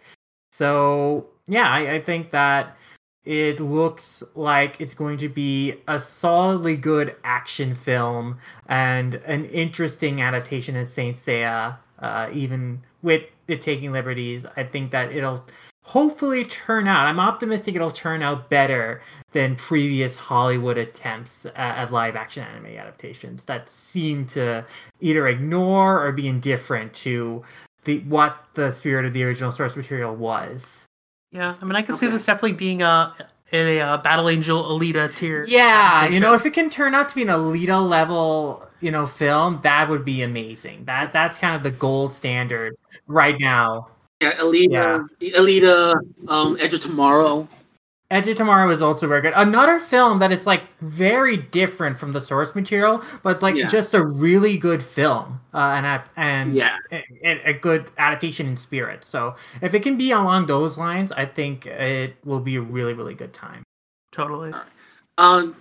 So, yeah, I, I think that it looks like it's going to be a solidly good action film and an interesting adaptation of Saint Seiya, uh, even with it taking liberties. I think that it'll hopefully turn out, I'm optimistic it'll turn out better than previous Hollywood attempts at, at live-action anime adaptations that seem to either ignore or be indifferent to The, what the spirit of the original source material was. Yeah, I mean, I can okay. see this definitely being a, a, a Battle Angel Alita tier. Yeah, you know, if it can turn out to be an Alita level, you know, film, that would be amazing. That that's kind of the gold standard right now. Yeah, Alita, yeah. Alita, um, Edge of Tomorrow. Edge of Tomorrow is also very good. Another film that is like very different from the source material, but like yeah. just a really good film uh, and and yeah. a, a good adaptation in spirit. So if it can be along those lines, I think it will be a really really good time. Totally. All right. Um,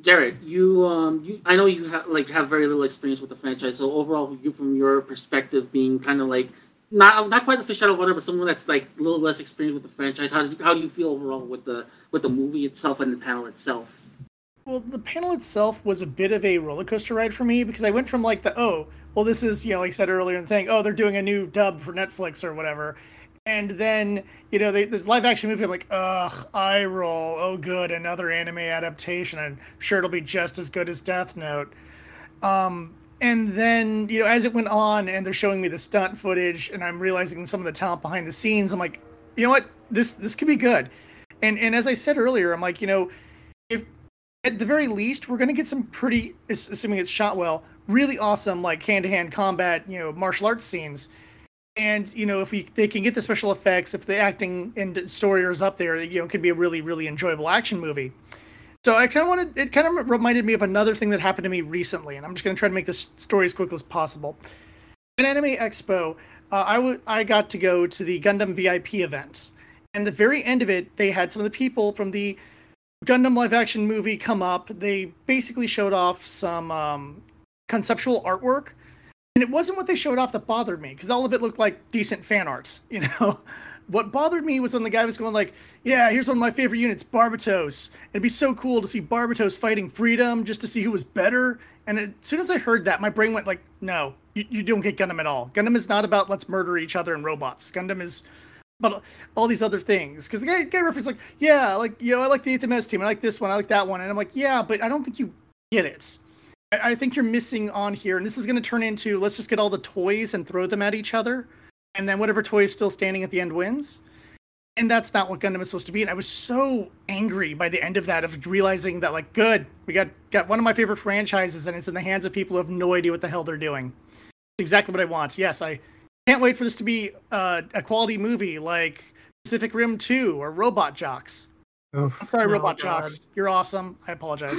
Jared, you um, you I know you have like have very little experience with the franchise. So overall, you from your perspective, being kind of like. Not not quite the fish out of water, but someone that's like a little less experienced with the franchise. How do you, how do you feel overall with the with the movie itself and the panel itself? Well, the panel itself was a bit of a roller coaster ride for me because I went from like the oh, well this is you know like I said earlier in the thing oh they're doing a new dub for Netflix or whatever, and then you know they, this live action movie I'm like ugh eye roll oh good another anime adaptation I'm sure it'll be just as good as Death Note. Um, And then, you know, as it went on and they're showing me the stunt footage and I'm realizing some of the talent behind the scenes, I'm like, you know what, this this could be good. And and as I said earlier, I'm like, you know, if at the very least, we're going to get some pretty, assuming it's shot well, really awesome, like hand-to-hand combat, you know, martial arts scenes. And, you know, if we they can get the special effects, if the acting and story is up there, you know, it could be a really, really enjoyable action movie. So I kind of wanted, it kind of reminded me of another thing that happened to me recently, and I'm just going to try to make this story as quick as possible. An anime expo, uh, I, w- I got to go to the Gundam V I P event. And the very end of it, they had some of the people from the Gundam live-action movie come up. They basically showed off some um, conceptual artwork. And it wasn't what they showed off that bothered me, because all of it looked like decent fan art, you know? What bothered me was when the guy was going like, yeah, here's one of my favorite units, Barbatos. It'd be so cool to see Barbatos fighting Freedom just to see who was better. And as soon as I heard that, my brain went like, no, you, you don't get Gundam at all. Gundam is not about let's murder each other and robots. Gundam is about all these other things. Because the guy, guy referenced like, yeah, like, you know, I like the eighth M S team. I like this one. I like that one. And I'm like, yeah, but I don't think you get it. I, I think you're missing on here. And this is going to turn into let's just get all the toys and throw them at each other. And then whatever toy is still standing at the end wins. And that's not what Gundam is supposed to be. And I was so angry by the end of that, of realizing that, like, good, we got, got one of my favorite franchises, and it's in the hands of people who have no idea what the hell they're doing. It's exactly what I want. Yes, I can't wait for this to be uh, a quality movie like Pacific Rim two or Robot Jocks. Oof, I'm sorry, oh Robot God. Jocks. You're awesome. I apologize.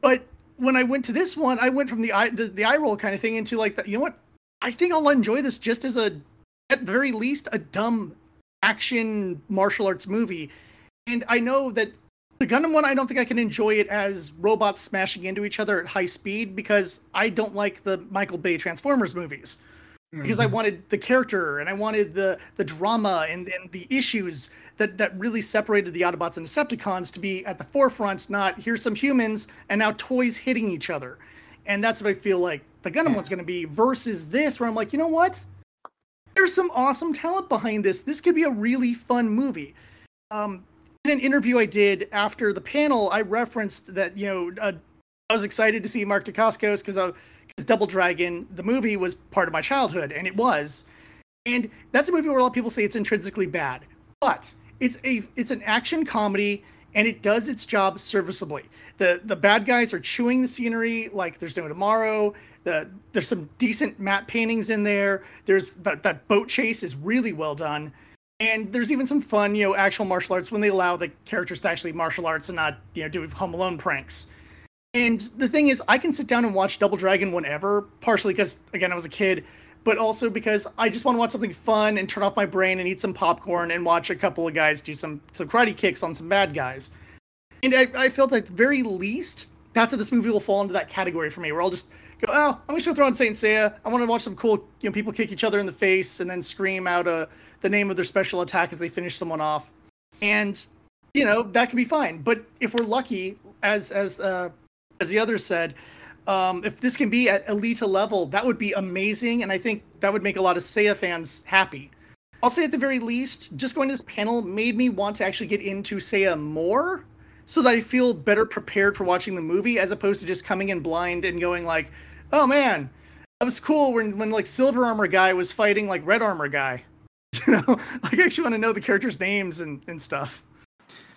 But when I went to this one, I went from the eye, the, the eye roll kind of thing into, like, the, you know what? I think I'll enjoy this just as a, at very least, a dumb action martial arts movie. And I know that the Gundam one, I don't think I can enjoy it as robots smashing into each other at high speed, because I don't like the Michael Bay Transformers movies. Mm-hmm. Because I wanted the character, and I wanted the, the drama and, and the issues that, that really separated the Autobots and Decepticons to be at the forefront, not here's some humans and now toys hitting each other. And that's what I feel like the Gundam yeah. one's going to be versus this, where I'm like, you know what? There's some awesome talent behind this. This could be a really fun movie. Um, in an interview I did after the panel, I referenced that, you know, uh, I was excited to see Mark Dacascos because because Double Dragon, the movie, was part of my childhood, and it was. And that's a movie where a lot of people say it's intrinsically bad, but it's a it's an action comedy. And it does its job serviceably. The the bad guys are chewing the scenery like there's no tomorrow. The, there's some decent matte paintings in there. There's that, that boat chase is really well done. And there's even some fun, you know, actual martial arts when they allow the characters to actually martial arts and not, you know, do Home Alone pranks. And the thing is, I can sit down and watch Double Dragon whenever, partially because, again, I was a kid, but also because I just want to watch something fun and turn off my brain and eat some popcorn and watch a couple of guys do some, some karate kicks on some bad guys. And I, I felt at the very least, that's how this movie will fall into that category for me, where I'll just go, oh, I'm just going to throw on Saint Seiya. I want to watch some cool, you know, people kick each other in the face and then scream out uh, the name of their special attack as they finish someone off. And, you know, that can be fine. But if we're lucky, as, as, uh, as the others said, Um, if this can be at Alita level, that would be amazing, and I think that would make a lot of Seiya fans happy. I'll say at the very least, just going to this panel made me want to actually get into Seiya more, so that I feel better prepared for watching the movie, as opposed to just coming in blind and going like, oh man, that was cool when, when like Silver Armor guy was fighting like Red Armor guy. You know, like, I actually want to know the characters' names and, and stuff.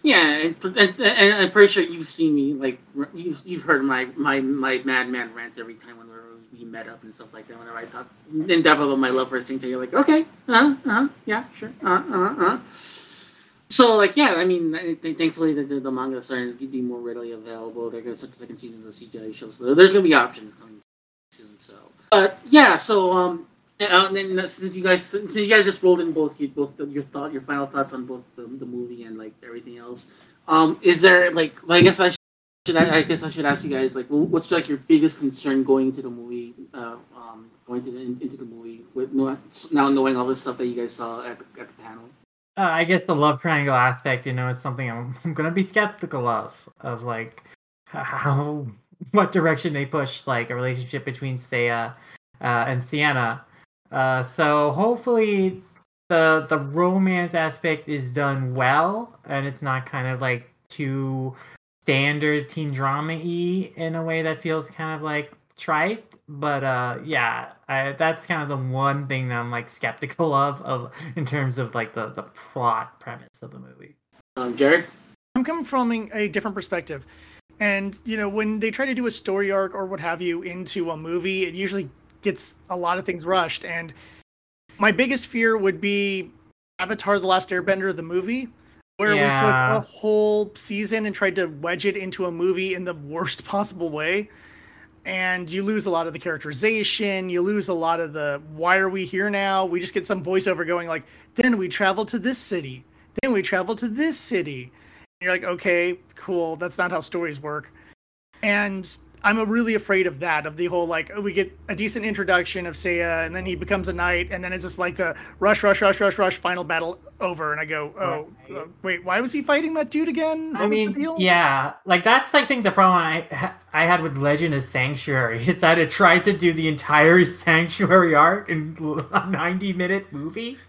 Yeah, and, and, and I'm pretty sure you've seen me, like, you've, you've heard my, my, my madman rant every time whenever we met up and stuff like that, whenever I talk in depth about my love for Saint Seiya, you're like, okay, uh-huh, uh-huh, yeah, sure, uh-huh, uh-huh. So, like, yeah, I mean, I think, thankfully the, the, the manga is starting to be more readily available. They're going to start the second season of the C G I show, so there's going to be options coming soon, so. But, yeah, so, um, and, uh, and then since you guys, since you guys just rolled in both, you, both the, your thought, your final thoughts on both the, the movie and like everything else, um, is there like, like I guess I should, I, I guess I should ask you guys like, what's like your biggest concern going into the movie, uh, um, going to the, into the movie with no, now knowing all this stuff that you guys saw at the, at the panel? Uh, I guess the love triangle aspect, you know, is something I'm, I'm gonna be skeptical of, of like how, what direction they push like a relationship between Seiya uh, and Sienna. Uh, so hopefully the the romance aspect is done well, and it's not kind of like too standard teen drama-y in a way that feels kind of like trite. But uh, yeah, I, that's kind of the one thing that I'm like skeptical of, of in terms of like the, the plot premise of the movie. Um, Jared? I'm coming from a different perspective. And, you know, when they try to do a story arc or what have you into a movie, it usually gets a lot of things rushed, and my biggest fear would be Avatar: The Last Airbender, the movie, where yeah. we took a whole season and tried to wedge it into a movie in the worst possible way. and you lose a lot of the characterization. You lose a lot of the, why are we here now? We just get some voiceover going like, then we travel to this city. Then we travel to this city. And you're like, okay, cool. That's not how stories work. And I'm really afraid of that, of the whole, like, we get a decent introduction of Seiya, and then he becomes a knight, and then it's just like the rush, rush, rush, rush, rush, final battle over, and I go, oh, right. uh, wait, why was he fighting that dude again? What I mean, was the deal? Yeah, like, that's, I think, the problem I, I had with Legend of Sanctuary, is that it tried to do the entire Sanctuary arc in a ninety-minute movie,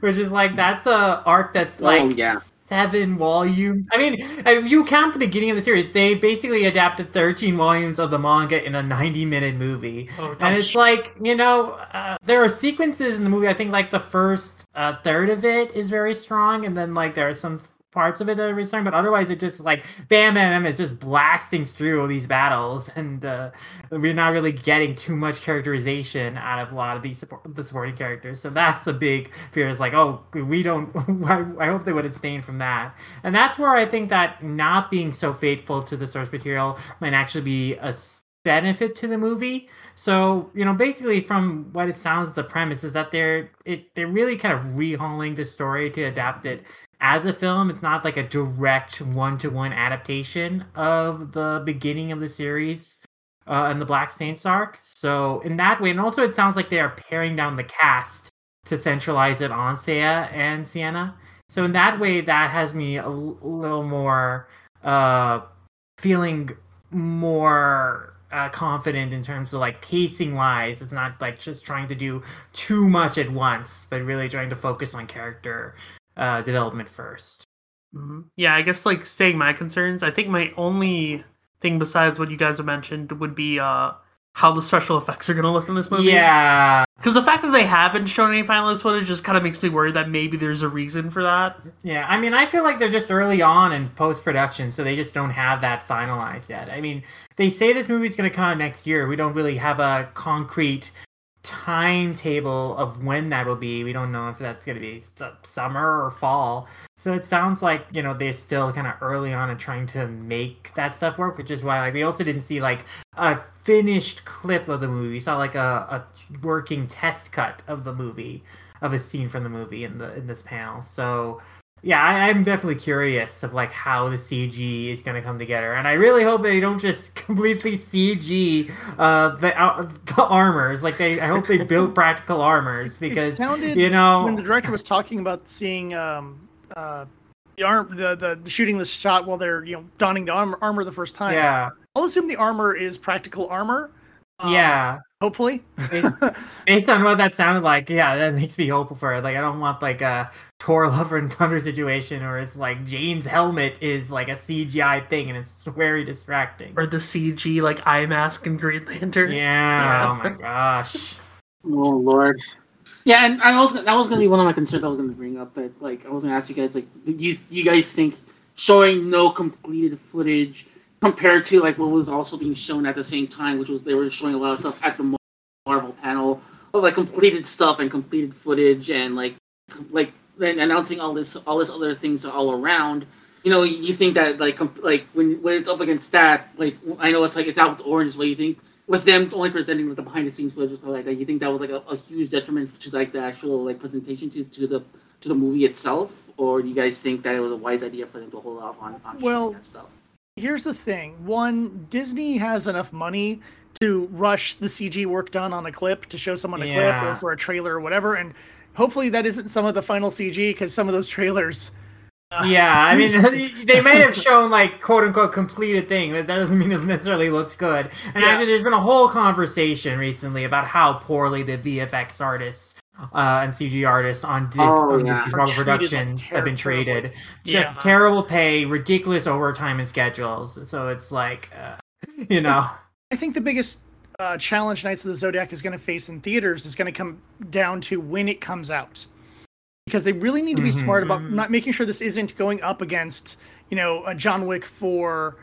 which is, like, that's a arc that's, like... Oh, yeah. Seven volumes. I mean, if you count the beginning of the series, they basically adapted thirteen volumes of the manga in a ninety-minute movie. Oh, and it's like, you know, uh, there are sequences in the movie. I think like the first uh, third of it is very strong, and then like there are some parts of it that are very strong. But otherwise, it just like bam, bam, bam, it's just blasting through all these battles, and uh, we're not really getting too much characterization out of a lot of these support, the supporting characters. So that's the big fear. Is like, oh, we don't. I, I hope they would abstain from that. And that's where I think that not being so faithful to the source material might actually be a benefit to the movie. So, you know, basically from what it sounds, the premise is that they're it they're really kind of rehauling the story to adapt it. As a film, it's not like a direct one-to-one adaptation of the beginning of the series uh, and the Black Saints arc. So in that way, and also it sounds like they are paring down the cast to centralize it on Seiya and Sienna. So in that way, that has me a l- little more uh, feeling more uh, confident in terms of like pacing-wise. It's not like just trying to do too much at once, but really trying to focus on character Uh, development first. Mm-hmm. Yeah, I guess like staying my concerns, I think my only thing besides what you guys have mentioned would be uh, how the special effects are going to look in this movie. Yeah. Because the fact that they haven't shown any finalist footage just kind of makes me worried that maybe there's a reason for that. Yeah, I mean, I feel like they're just early on in post-production, so they just don't have that finalized yet. I mean, they say this movie's going to come out next year. We don't really have a concrete timetable of when that will be. We don't know if that's going to be summer or fall. So it sounds like, you know, they're still kind of early on and trying to make that stuff work, which is why like we also didn't see like a finished clip of the movie. We saw like a, a working test cut of the movie, of a scene from the movie in the in this panel. So yeah, I, I'm definitely curious of like how the C G is going to come together, and I really hope they don't just completely C G uh, the uh, the armors. Like they, I hope they build practical armors, because it sounded, you know, when the director was talking about seeing um uh the arm the, the, the shooting the shot while they're, you know, donning the armor, armor the first time. Yeah, I'll assume the armor is practical armor. Um, yeah. Hopefully. Based on what that sounded like, yeah, that makes me hopeful for it. Like, I don't want, like, a Thor, Love, and Thunder situation where it's, like, Jane's helmet is, like, a C G I thing, and it's very distracting. Or the C G, like, eye mask in Green Lantern. Yeah, yeah. Oh my gosh. Oh, Lord. Yeah, and I was, that was going to be one of my concerns I was going to bring up, but, like, I was going to ask you guys, like, do you, you guys think showing no completed footage compared to like what was also being shown at the same time, which was they were showing a lot of stuff at the Marvel panel of like completed stuff and completed footage and like like and announcing all this all this other things all around. You know, you think that like comp- like when when it's up against that, like I know it's like it's out with Orange, but you think with them only presenting like the behind the scenes footage and stuff like that, you think that was like a, a huge detriment to like the actual like presentation to, to the to the movie itself, or do you guys think that it was a wise idea for them to hold off on, on well, showing that stuff? Here's the thing. One, Disney has enough money to rush the C G work done on a clip to show someone a yeah. clip or for a trailer or whatever. And hopefully that isn't some of the final C G, because some of those trailers... Uh, yeah, I mean, they may have shown, like, quote-unquote completed thing, but that doesn't mean it necessarily looked good. And yeah. actually, there's been a whole conversation recently about how poorly the V F X artists Uh, and C G artists on Disney oh, yeah. Marvel Productions have been treated yeah. just terrible pay, ridiculous overtime and schedules. So it's like, uh, you know, I think the biggest uh, challenge Knights of the Zodiac is going to face in theaters is going to come down to when it comes out, because they really need to be mm-hmm. smart about not making sure this isn't going up against, you know, a John Wick four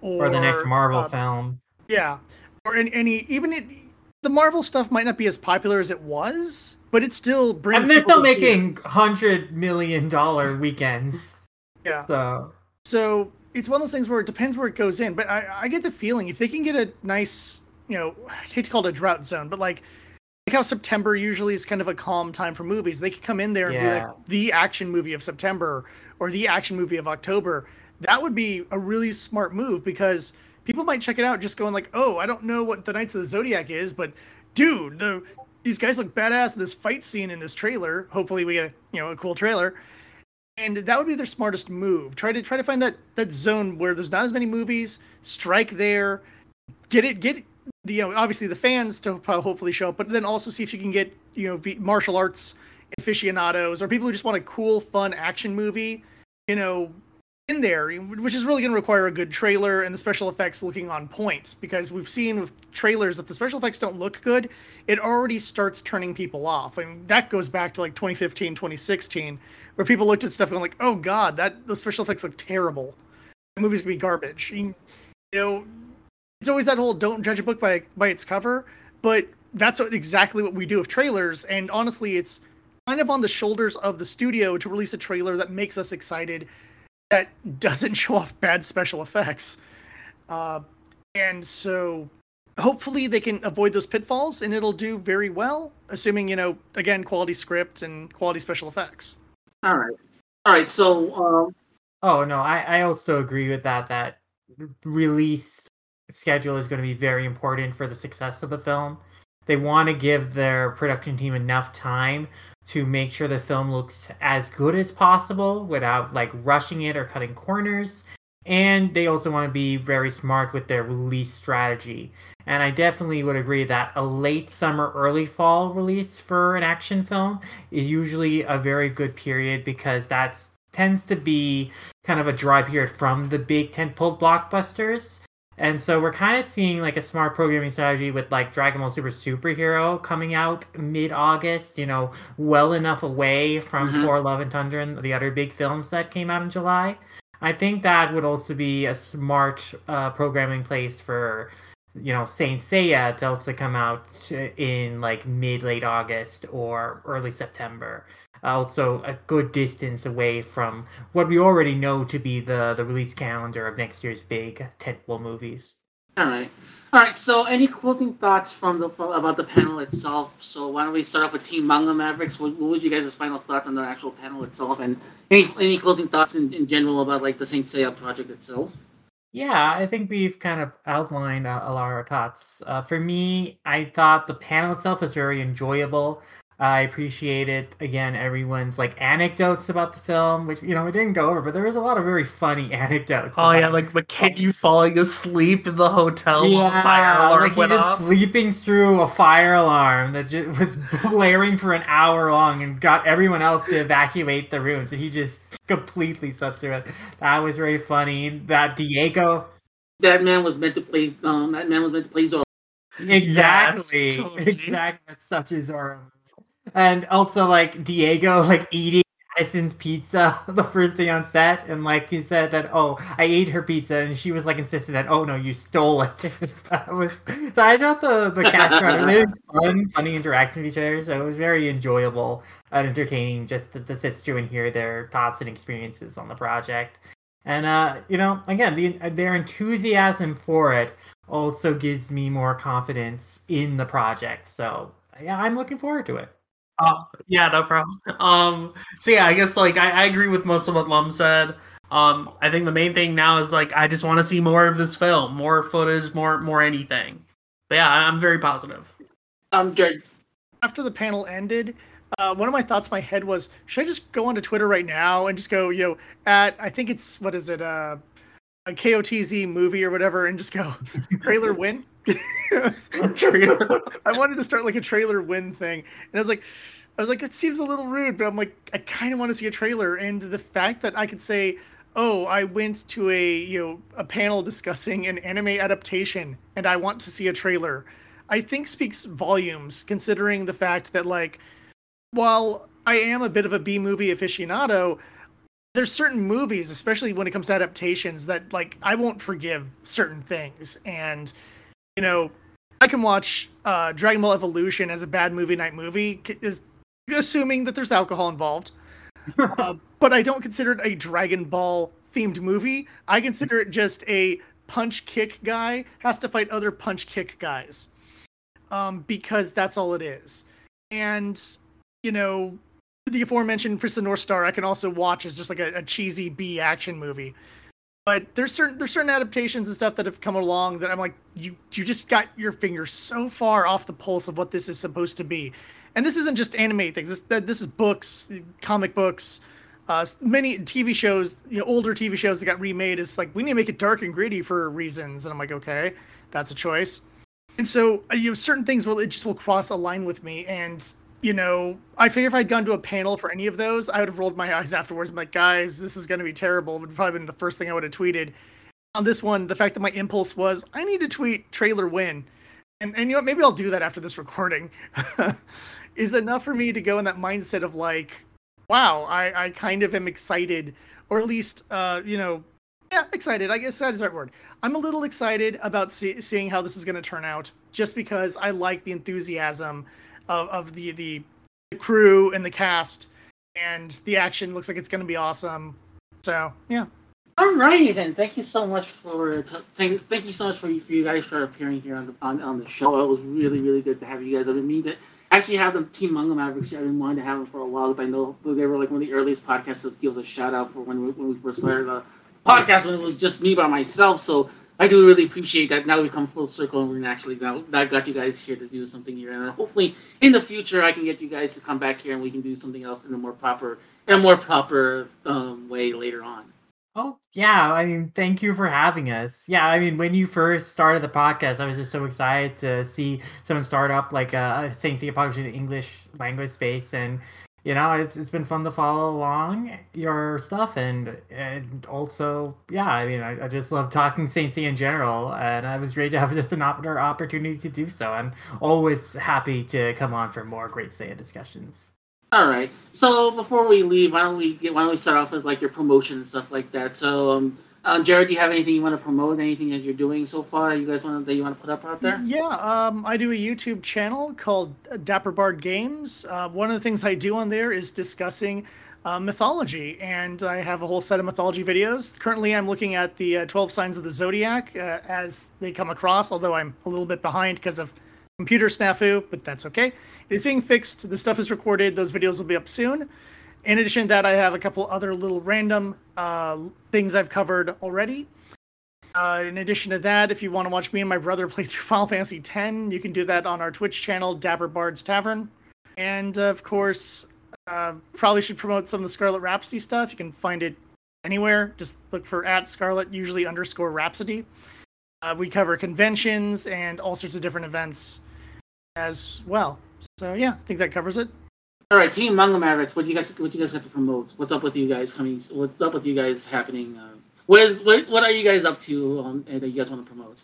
or, or the next Marvel uh, film. Yeah, or any even it, the Marvel stuff might not be as popular as it was, but it still brings. And they're still making hundred million dollar weekends. Yeah. So. so it's one of those things where it depends where it goes in. But I, I get the feeling if they can get a nice you know, I hate to call it a drought zone, but like, like how September usually is kind of a calm time for movies. They could come in there and yeah. be like the action movie of September or the action movie of October. That would be a really smart move, because people might check it out just going like, oh, I don't know what the Knights of the Zodiac is, but dude, the these guys look badass in this fight scene in this trailer. Hopefully we get a, you know, a cool trailer. And that would be their smartest move. Try to try to find that, that zone where there's not as many movies. Strike there. Get it, get the, you know, obviously the fans to hopefully show up, but then also see if you can get, you know, martial arts aficionados or people who just want a cool, fun action movie, you know, in there, which is really going to require a good trailer and the special effects looking on points, because we've seen with trailers, if the special effects don't look good, it already starts turning people off. I mean, that goes back to like twenty fifteen, twenty sixteen, where people looked at stuff and were like, oh God, that those special effects look terrible. The movie's gonna be garbage. You, you know, it's always that whole don't judge a book by by its cover, but that's what, exactly what we do with trailers. And honestly, it's kind of on the shoulders of the studio to release a trailer that makes us excited, that doesn't show off bad special effects. Uh, and so hopefully they can avoid those pitfalls and it'll do very well, assuming, you know, again, quality script and quality special effects. All right. All right. So, um... oh no, I, I also agree with that, that release schedule is going to be very important for the success of the film. They want to give their production team enough time to make sure the film looks as good as possible without like rushing it or cutting corners. And they also want to be very smart with their release strategy. And I definitely would agree that a late summer, early fall release for an action film is usually a very good period, because that tends to be kind of a dry period from the big tentpole blockbusters. And so we're kind of seeing like a smart programming strategy with like Dragon Ball Super Superhero coming out mid-August, you know, well enough away from mm-hmm. Thor Love and Thunder and the other big films that came out in July. I think that would also be a smart uh, programming place for, you know, Saint Seiya to also come out in like mid-late August or early September. Also a good distance away from what we already know to be the, the release calendar of next year's big tentpole movies. All right. All right, so any closing thoughts from the about the panel itself? So why don't we start off with Team Manga Mavericks. What, what would you guys' final thoughts on the actual panel itself? And any any closing thoughts in, in general about like the Saint Seiya project itself? Yeah, I think we've kind of outlined uh, a lot of our thoughts. Uh, for me, I thought the panel itself was very enjoyable. I appreciated, again, everyone's, like, anecdotes about the film, which, you know, we didn't go over, but there was a lot of very funny anecdotes. Oh, yeah, like, McKinney falling asleep in the hotel yeah, while a fire alarm like went off. Yeah, like, he just sleeping through a fire alarm that just was blaring for an hour long and got everyone else to evacuate the room, so he just completely slept through it. That was very funny. That Diego... That man was meant to play, um, that man was meant to play Zorro. Exactly. Yes, totally. Exactly. That's such a Zorro. And also, like, Diego, like, eating Addison's pizza the first day on set. And, like, he said that, oh, I ate her pizza. And she was, like, insisting that, oh, no, you stole it. That was, so I thought the, the cast was fun, funny interaction with each other. So it was very enjoyable and entertaining just to, to sit through and hear their thoughts and experiences on the project. And, uh, you know, again, the, their enthusiasm for it also gives me more confidence in the project. So, yeah, I'm looking forward to it. Uh, yeah, no problem. Um, so yeah, I guess like I, I agree with most of what Mum said. Um, I think the main thing now is like I just want to see more of this film, more footage, more more anything. But yeah, I'm very positive. I'm good. After the panel ended, uh, one of my thoughts in my head was, should I just go onto Twitter right now and just go, you know, at I think it's what is it, uh, a K O T Z movie or whatever, and just go trailer win. Trailer. I wanted to start like a trailer win thing, and I was like, I was like, it seems a little rude, but I'm like, I kind of want to see a trailer. And the fact that I could say, oh, I went to a you know a panel discussing an anime adaptation, and I want to see a trailer, I think speaks volumes, considering the fact that like, while I am a bit of a B movie aficionado, there's certain movies, especially when it comes to adaptations, that like I won't forgive certain things. And you know, I can watch uh, Dragon Ball Evolution as a bad movie night movie, is assuming that there's alcohol involved. uh, but I don't consider it a Dragon Ball themed movie. I consider it just a punch kick guy has to fight other punch kick guys, um, because that's all it is. And, you know, the aforementioned Fist of the North Star I can also watch as just like a, a cheesy B action movie. But there's certain there's certain adaptations and stuff that have come along that I'm like, you you just got your finger so far off the pulse of what this is supposed to be. And this isn't just anime things. This this is books, comic books, uh, many T V shows, you know, older T V shows that got remade. It's like, we need to make it dark and gritty for reasons. And I'm like, okay, that's a choice. And so, you know, certain things will, it just will cross a line with me. And, you know, I figure if I'd gone to a panel for any of those, I would have rolled my eyes afterwards. I'm like, guys, this is going to be terrible. It would have probably been the first thing I would have tweeted. On this one, the fact that my impulse was, I need to tweet trailer win. And, and you know what, maybe I'll do that after this recording. Is enough for me to go in that mindset of like, wow, I, I kind of am excited, or at least, uh, you know, yeah, excited. I guess that is the right word. I'm a little excited about see- seeing how this is going to turn out, just because I like the enthusiasm of, of the, the crew and the cast, and the action looks like it's going to be awesome. So, yeah. All righty then. Thank you so much for t- thank, thank you so much for you, for you guys for appearing here on the on, on the show. It was really really good to have you guys. I mean, that actually have the Team Manga Mavericks here. I've been wanting to have them for a while, because I know they were like one of the earliest podcasts that gives a shout out for when we, when we first started the podcast, when it was just me by myself. So I do really appreciate that. Now we've come full circle, and we're actually now I've got you guys here to do something here, and hopefully in the future I can get you guys to come back here and we can do something else in a more proper in a more proper um, way later on. Oh, yeah. I mean, thank you for having us. Yeah, I mean, when you first started the podcast, I was just so excited to see someone start up like a Saint Seiya podcast in the English language space. And, you know, it's it's been fun to follow along your stuff. And and also, yeah, I mean, I, I just love talking Saint Seiya in general. And I was great to have just an opportunity to do so. I'm always happy to come on for more great Seiya discussions. All right. So before we leave, why don't we get, why don't we start off with like your promotion and stuff like that? So, um, um, Jared, do you have anything you want to promote? Anything that you're doing so far? You guys want to, that you want to put up out there? Yeah. Um, I do a YouTube channel called Dapper Bard Games. Uh, one of the things I do on there is discussing uh, mythology, and I have a whole set of mythology videos. Currently, I'm looking at the uh, twelve signs of the zodiac uh, as they come across. Although I'm a little bit behind because of computer snafu, but that's okay. It is being fixed. The stuff is recorded. Those videos will be up soon. In addition to that, I have a couple other little random uh, things I've covered already. Uh, in addition to that, if you want to watch me and my brother play through Final Fantasy X, you can do that on our Twitch channel, Dapper Bard's Tavern. And uh, of course, uh, probably should promote some of the Scarlet Rhapsody stuff. You can find it anywhere. Just look for at Scarlet, usually underscore Rhapsody. Uh, we cover conventions and all sorts of different events as well. So yeah, I think that covers it. All right, Team Manga Mavericks, what do you guys what do you guys have to promote? What's up with you guys coming? What's up with you guys happening? Uh, what is what, what are you guys up to um, that you guys want to promote?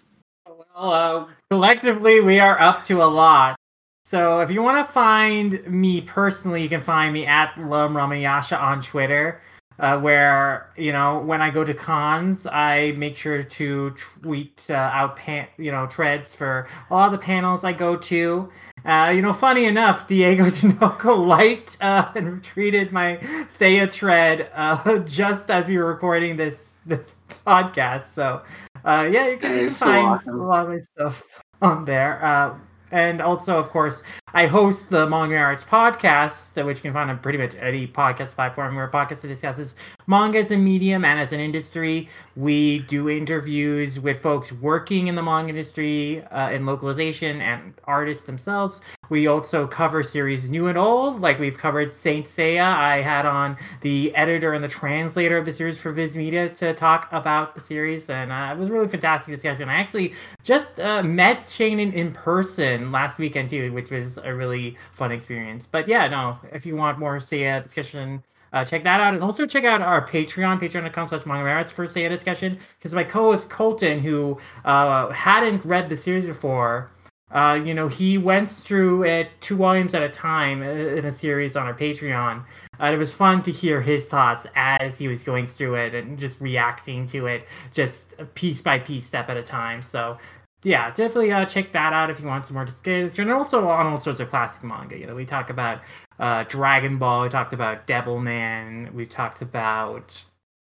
Well, uh, collectively we are up to a lot. So if you want to find me personally, you can find me at Lum Ramayasha on Twitter. Uh, where, you know, when I go to cons, I make sure to tweet uh, out, pan- you know, treads for all the panels I go to. Uh, you know, funny enough, Diego Tinoco liked uh, and retweeted my Seiya tread uh, just as we were recording this this podcast. So, uh, yeah, you can so find awesome. a lot of my stuff on there. Uh, and also, of course, I host the Manga Arts Podcast, which you can find on pretty much any podcast platform where a podcast discusses manga as a medium and as an industry. We do interviews with folks working in the manga industry, uh, in localization, and artists themselves. We also cover series new and old, like we've covered Saint Seiya. I had on the editor and the translator of the series for Viz Media to talk about the series, and uh, it was a really fantastic discussion. I actually just uh, met Shane in person last weekend, too, which was a really fun experience. But yeah, no, if you want more Seiya discussion, uh, check that out. And also check out our Patreon, patreon.com slash Manga Mavericks for Seiya discussion, because my co-host Colton, who uh, hadn't read the series before, uh, you know, he went through it two volumes at a time in a series on our Patreon. And it was fun to hear his thoughts as he was going through it and just reacting to it, just piece by piece, step at a time. So yeah, definitely uh, check that out if you want some more discussion. And also on all sorts of classic manga. You know, we talk about uh, Dragon Ball. We talked about Devilman. We talked about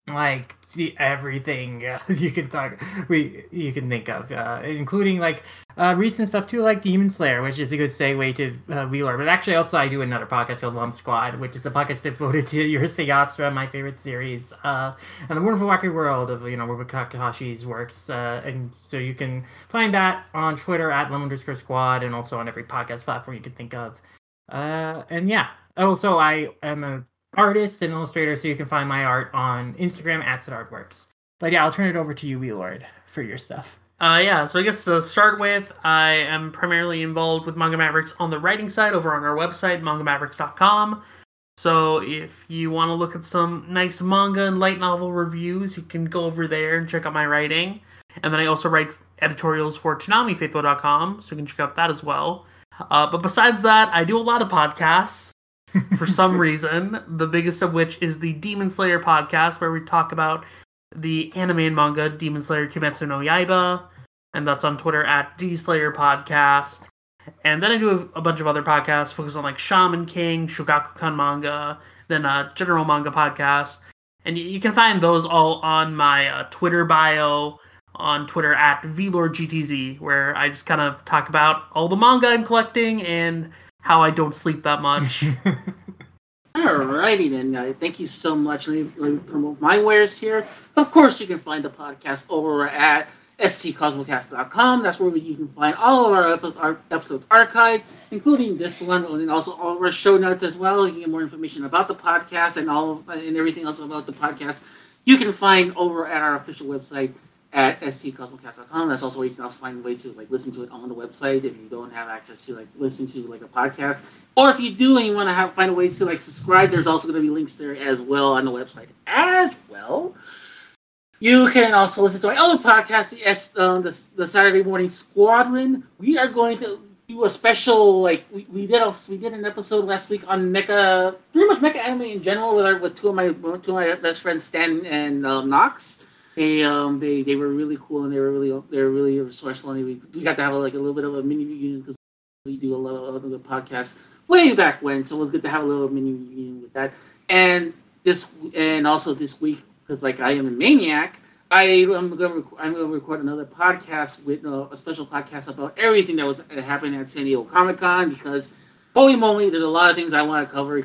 like see everything uh, you can talk we you can think of, uh, including like uh, recent stuff too, like Demon Slayer, which is a good segue to uh, V-Lore. But actually, also I do another podcast called Lump Squad, which is a podcast devoted to Yurusei Yatsura, my favorite series, uh, and the wonderful wacky world of, you know, Robert Takahashi's works. Uh, and so you can find that on Twitter at Lum underscore Squad, and also on every podcast platform you can think of. Uh, and yeah, also I am a artist and illustrator, so you can find my art on Instagram at SidArtworks. But yeah, I'll turn it over to you, Elord, for your stuff. Uh, yeah, so I guess to start with, I am primarily involved with Manga Mavericks on the writing side over on our website, manga mavericks dot com. So if you want to look at some nice manga and light novel reviews, you can go over there and check out my writing. And then I also write editorials for Toonami Faithful dot com, so you can check out that as well. Uh, but besides that, I do a lot of podcasts. For some reason, the biggest of which is the Demon Slayer podcast, where we talk about the anime and manga Demon Slayer Kimetsu no Yaiba, and that's on Twitter at D Slayer Podcast. And then I do a, a bunch of other podcasts focused on like Shaman King, Shogakukan manga, then a general manga podcast. And you, you can find those all on my uh, Twitter bio on Twitter at V Lord G T Z, where I just kind of talk about all the manga I'm collecting and how I don't sleep that much. Alrighty then, guys. Thank you so much. Let me, let me promote my wares here. Of course, you can find the podcast over at S T Cosmocast dot com. That's where you can find all of our episodes, our episodes archived, including this one, and also all of our show notes as well. You can get more information about the podcast and all of, and everything else about the podcast. You can find over at our official website at S T Cosmocast dot com. That's also where you can also find ways to like listen to it on the website if you don't have access to like listen to like a podcast, or if you do and you want to have find a way to like subscribe, there's also going to be links there as well on the website as well. You can also listen to my other podcast, yes, um, the, the Saturday Morning Squadron. We are going to do a special like we, we did a, we did an episode last week on mecha, pretty much mecha anime in general, with our, with two of my two of my best friends, Stan and um, Knox. They um they, they were really cool, and they were really they were really resourceful, and we, we got to have like a little bit of a mini reunion because we do a lot of other podcasts way back when, so it was good to have a little mini reunion with that. And this and also this week, because like I am a maniac, I am gonna rec- I'm gonna record another podcast with uh, a special podcast about everything that was that happened at San Diego Comic Con, because holy moly, there's a lot of things I want to cover,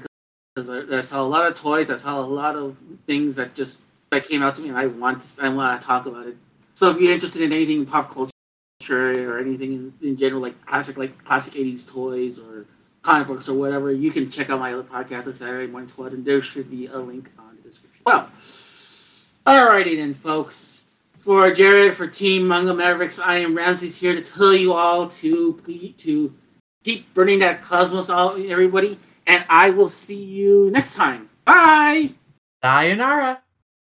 because I, I saw a lot of toys, I saw a lot of things that just that came out to me, and I want to I want to talk about it. So if you're interested in anything in pop culture or anything in, in general, like classic like classic eighties toys or comic books or whatever, you can check out my other podcast on Saturday Morning Squad, and there should be a link on the description. Well, alrighty then, folks. For Jared, for Team Manga Mavericks, I am Ramses, here to tell you all to please to keep burning that cosmos, all everybody, and I will see you next time. Bye. Sayonara.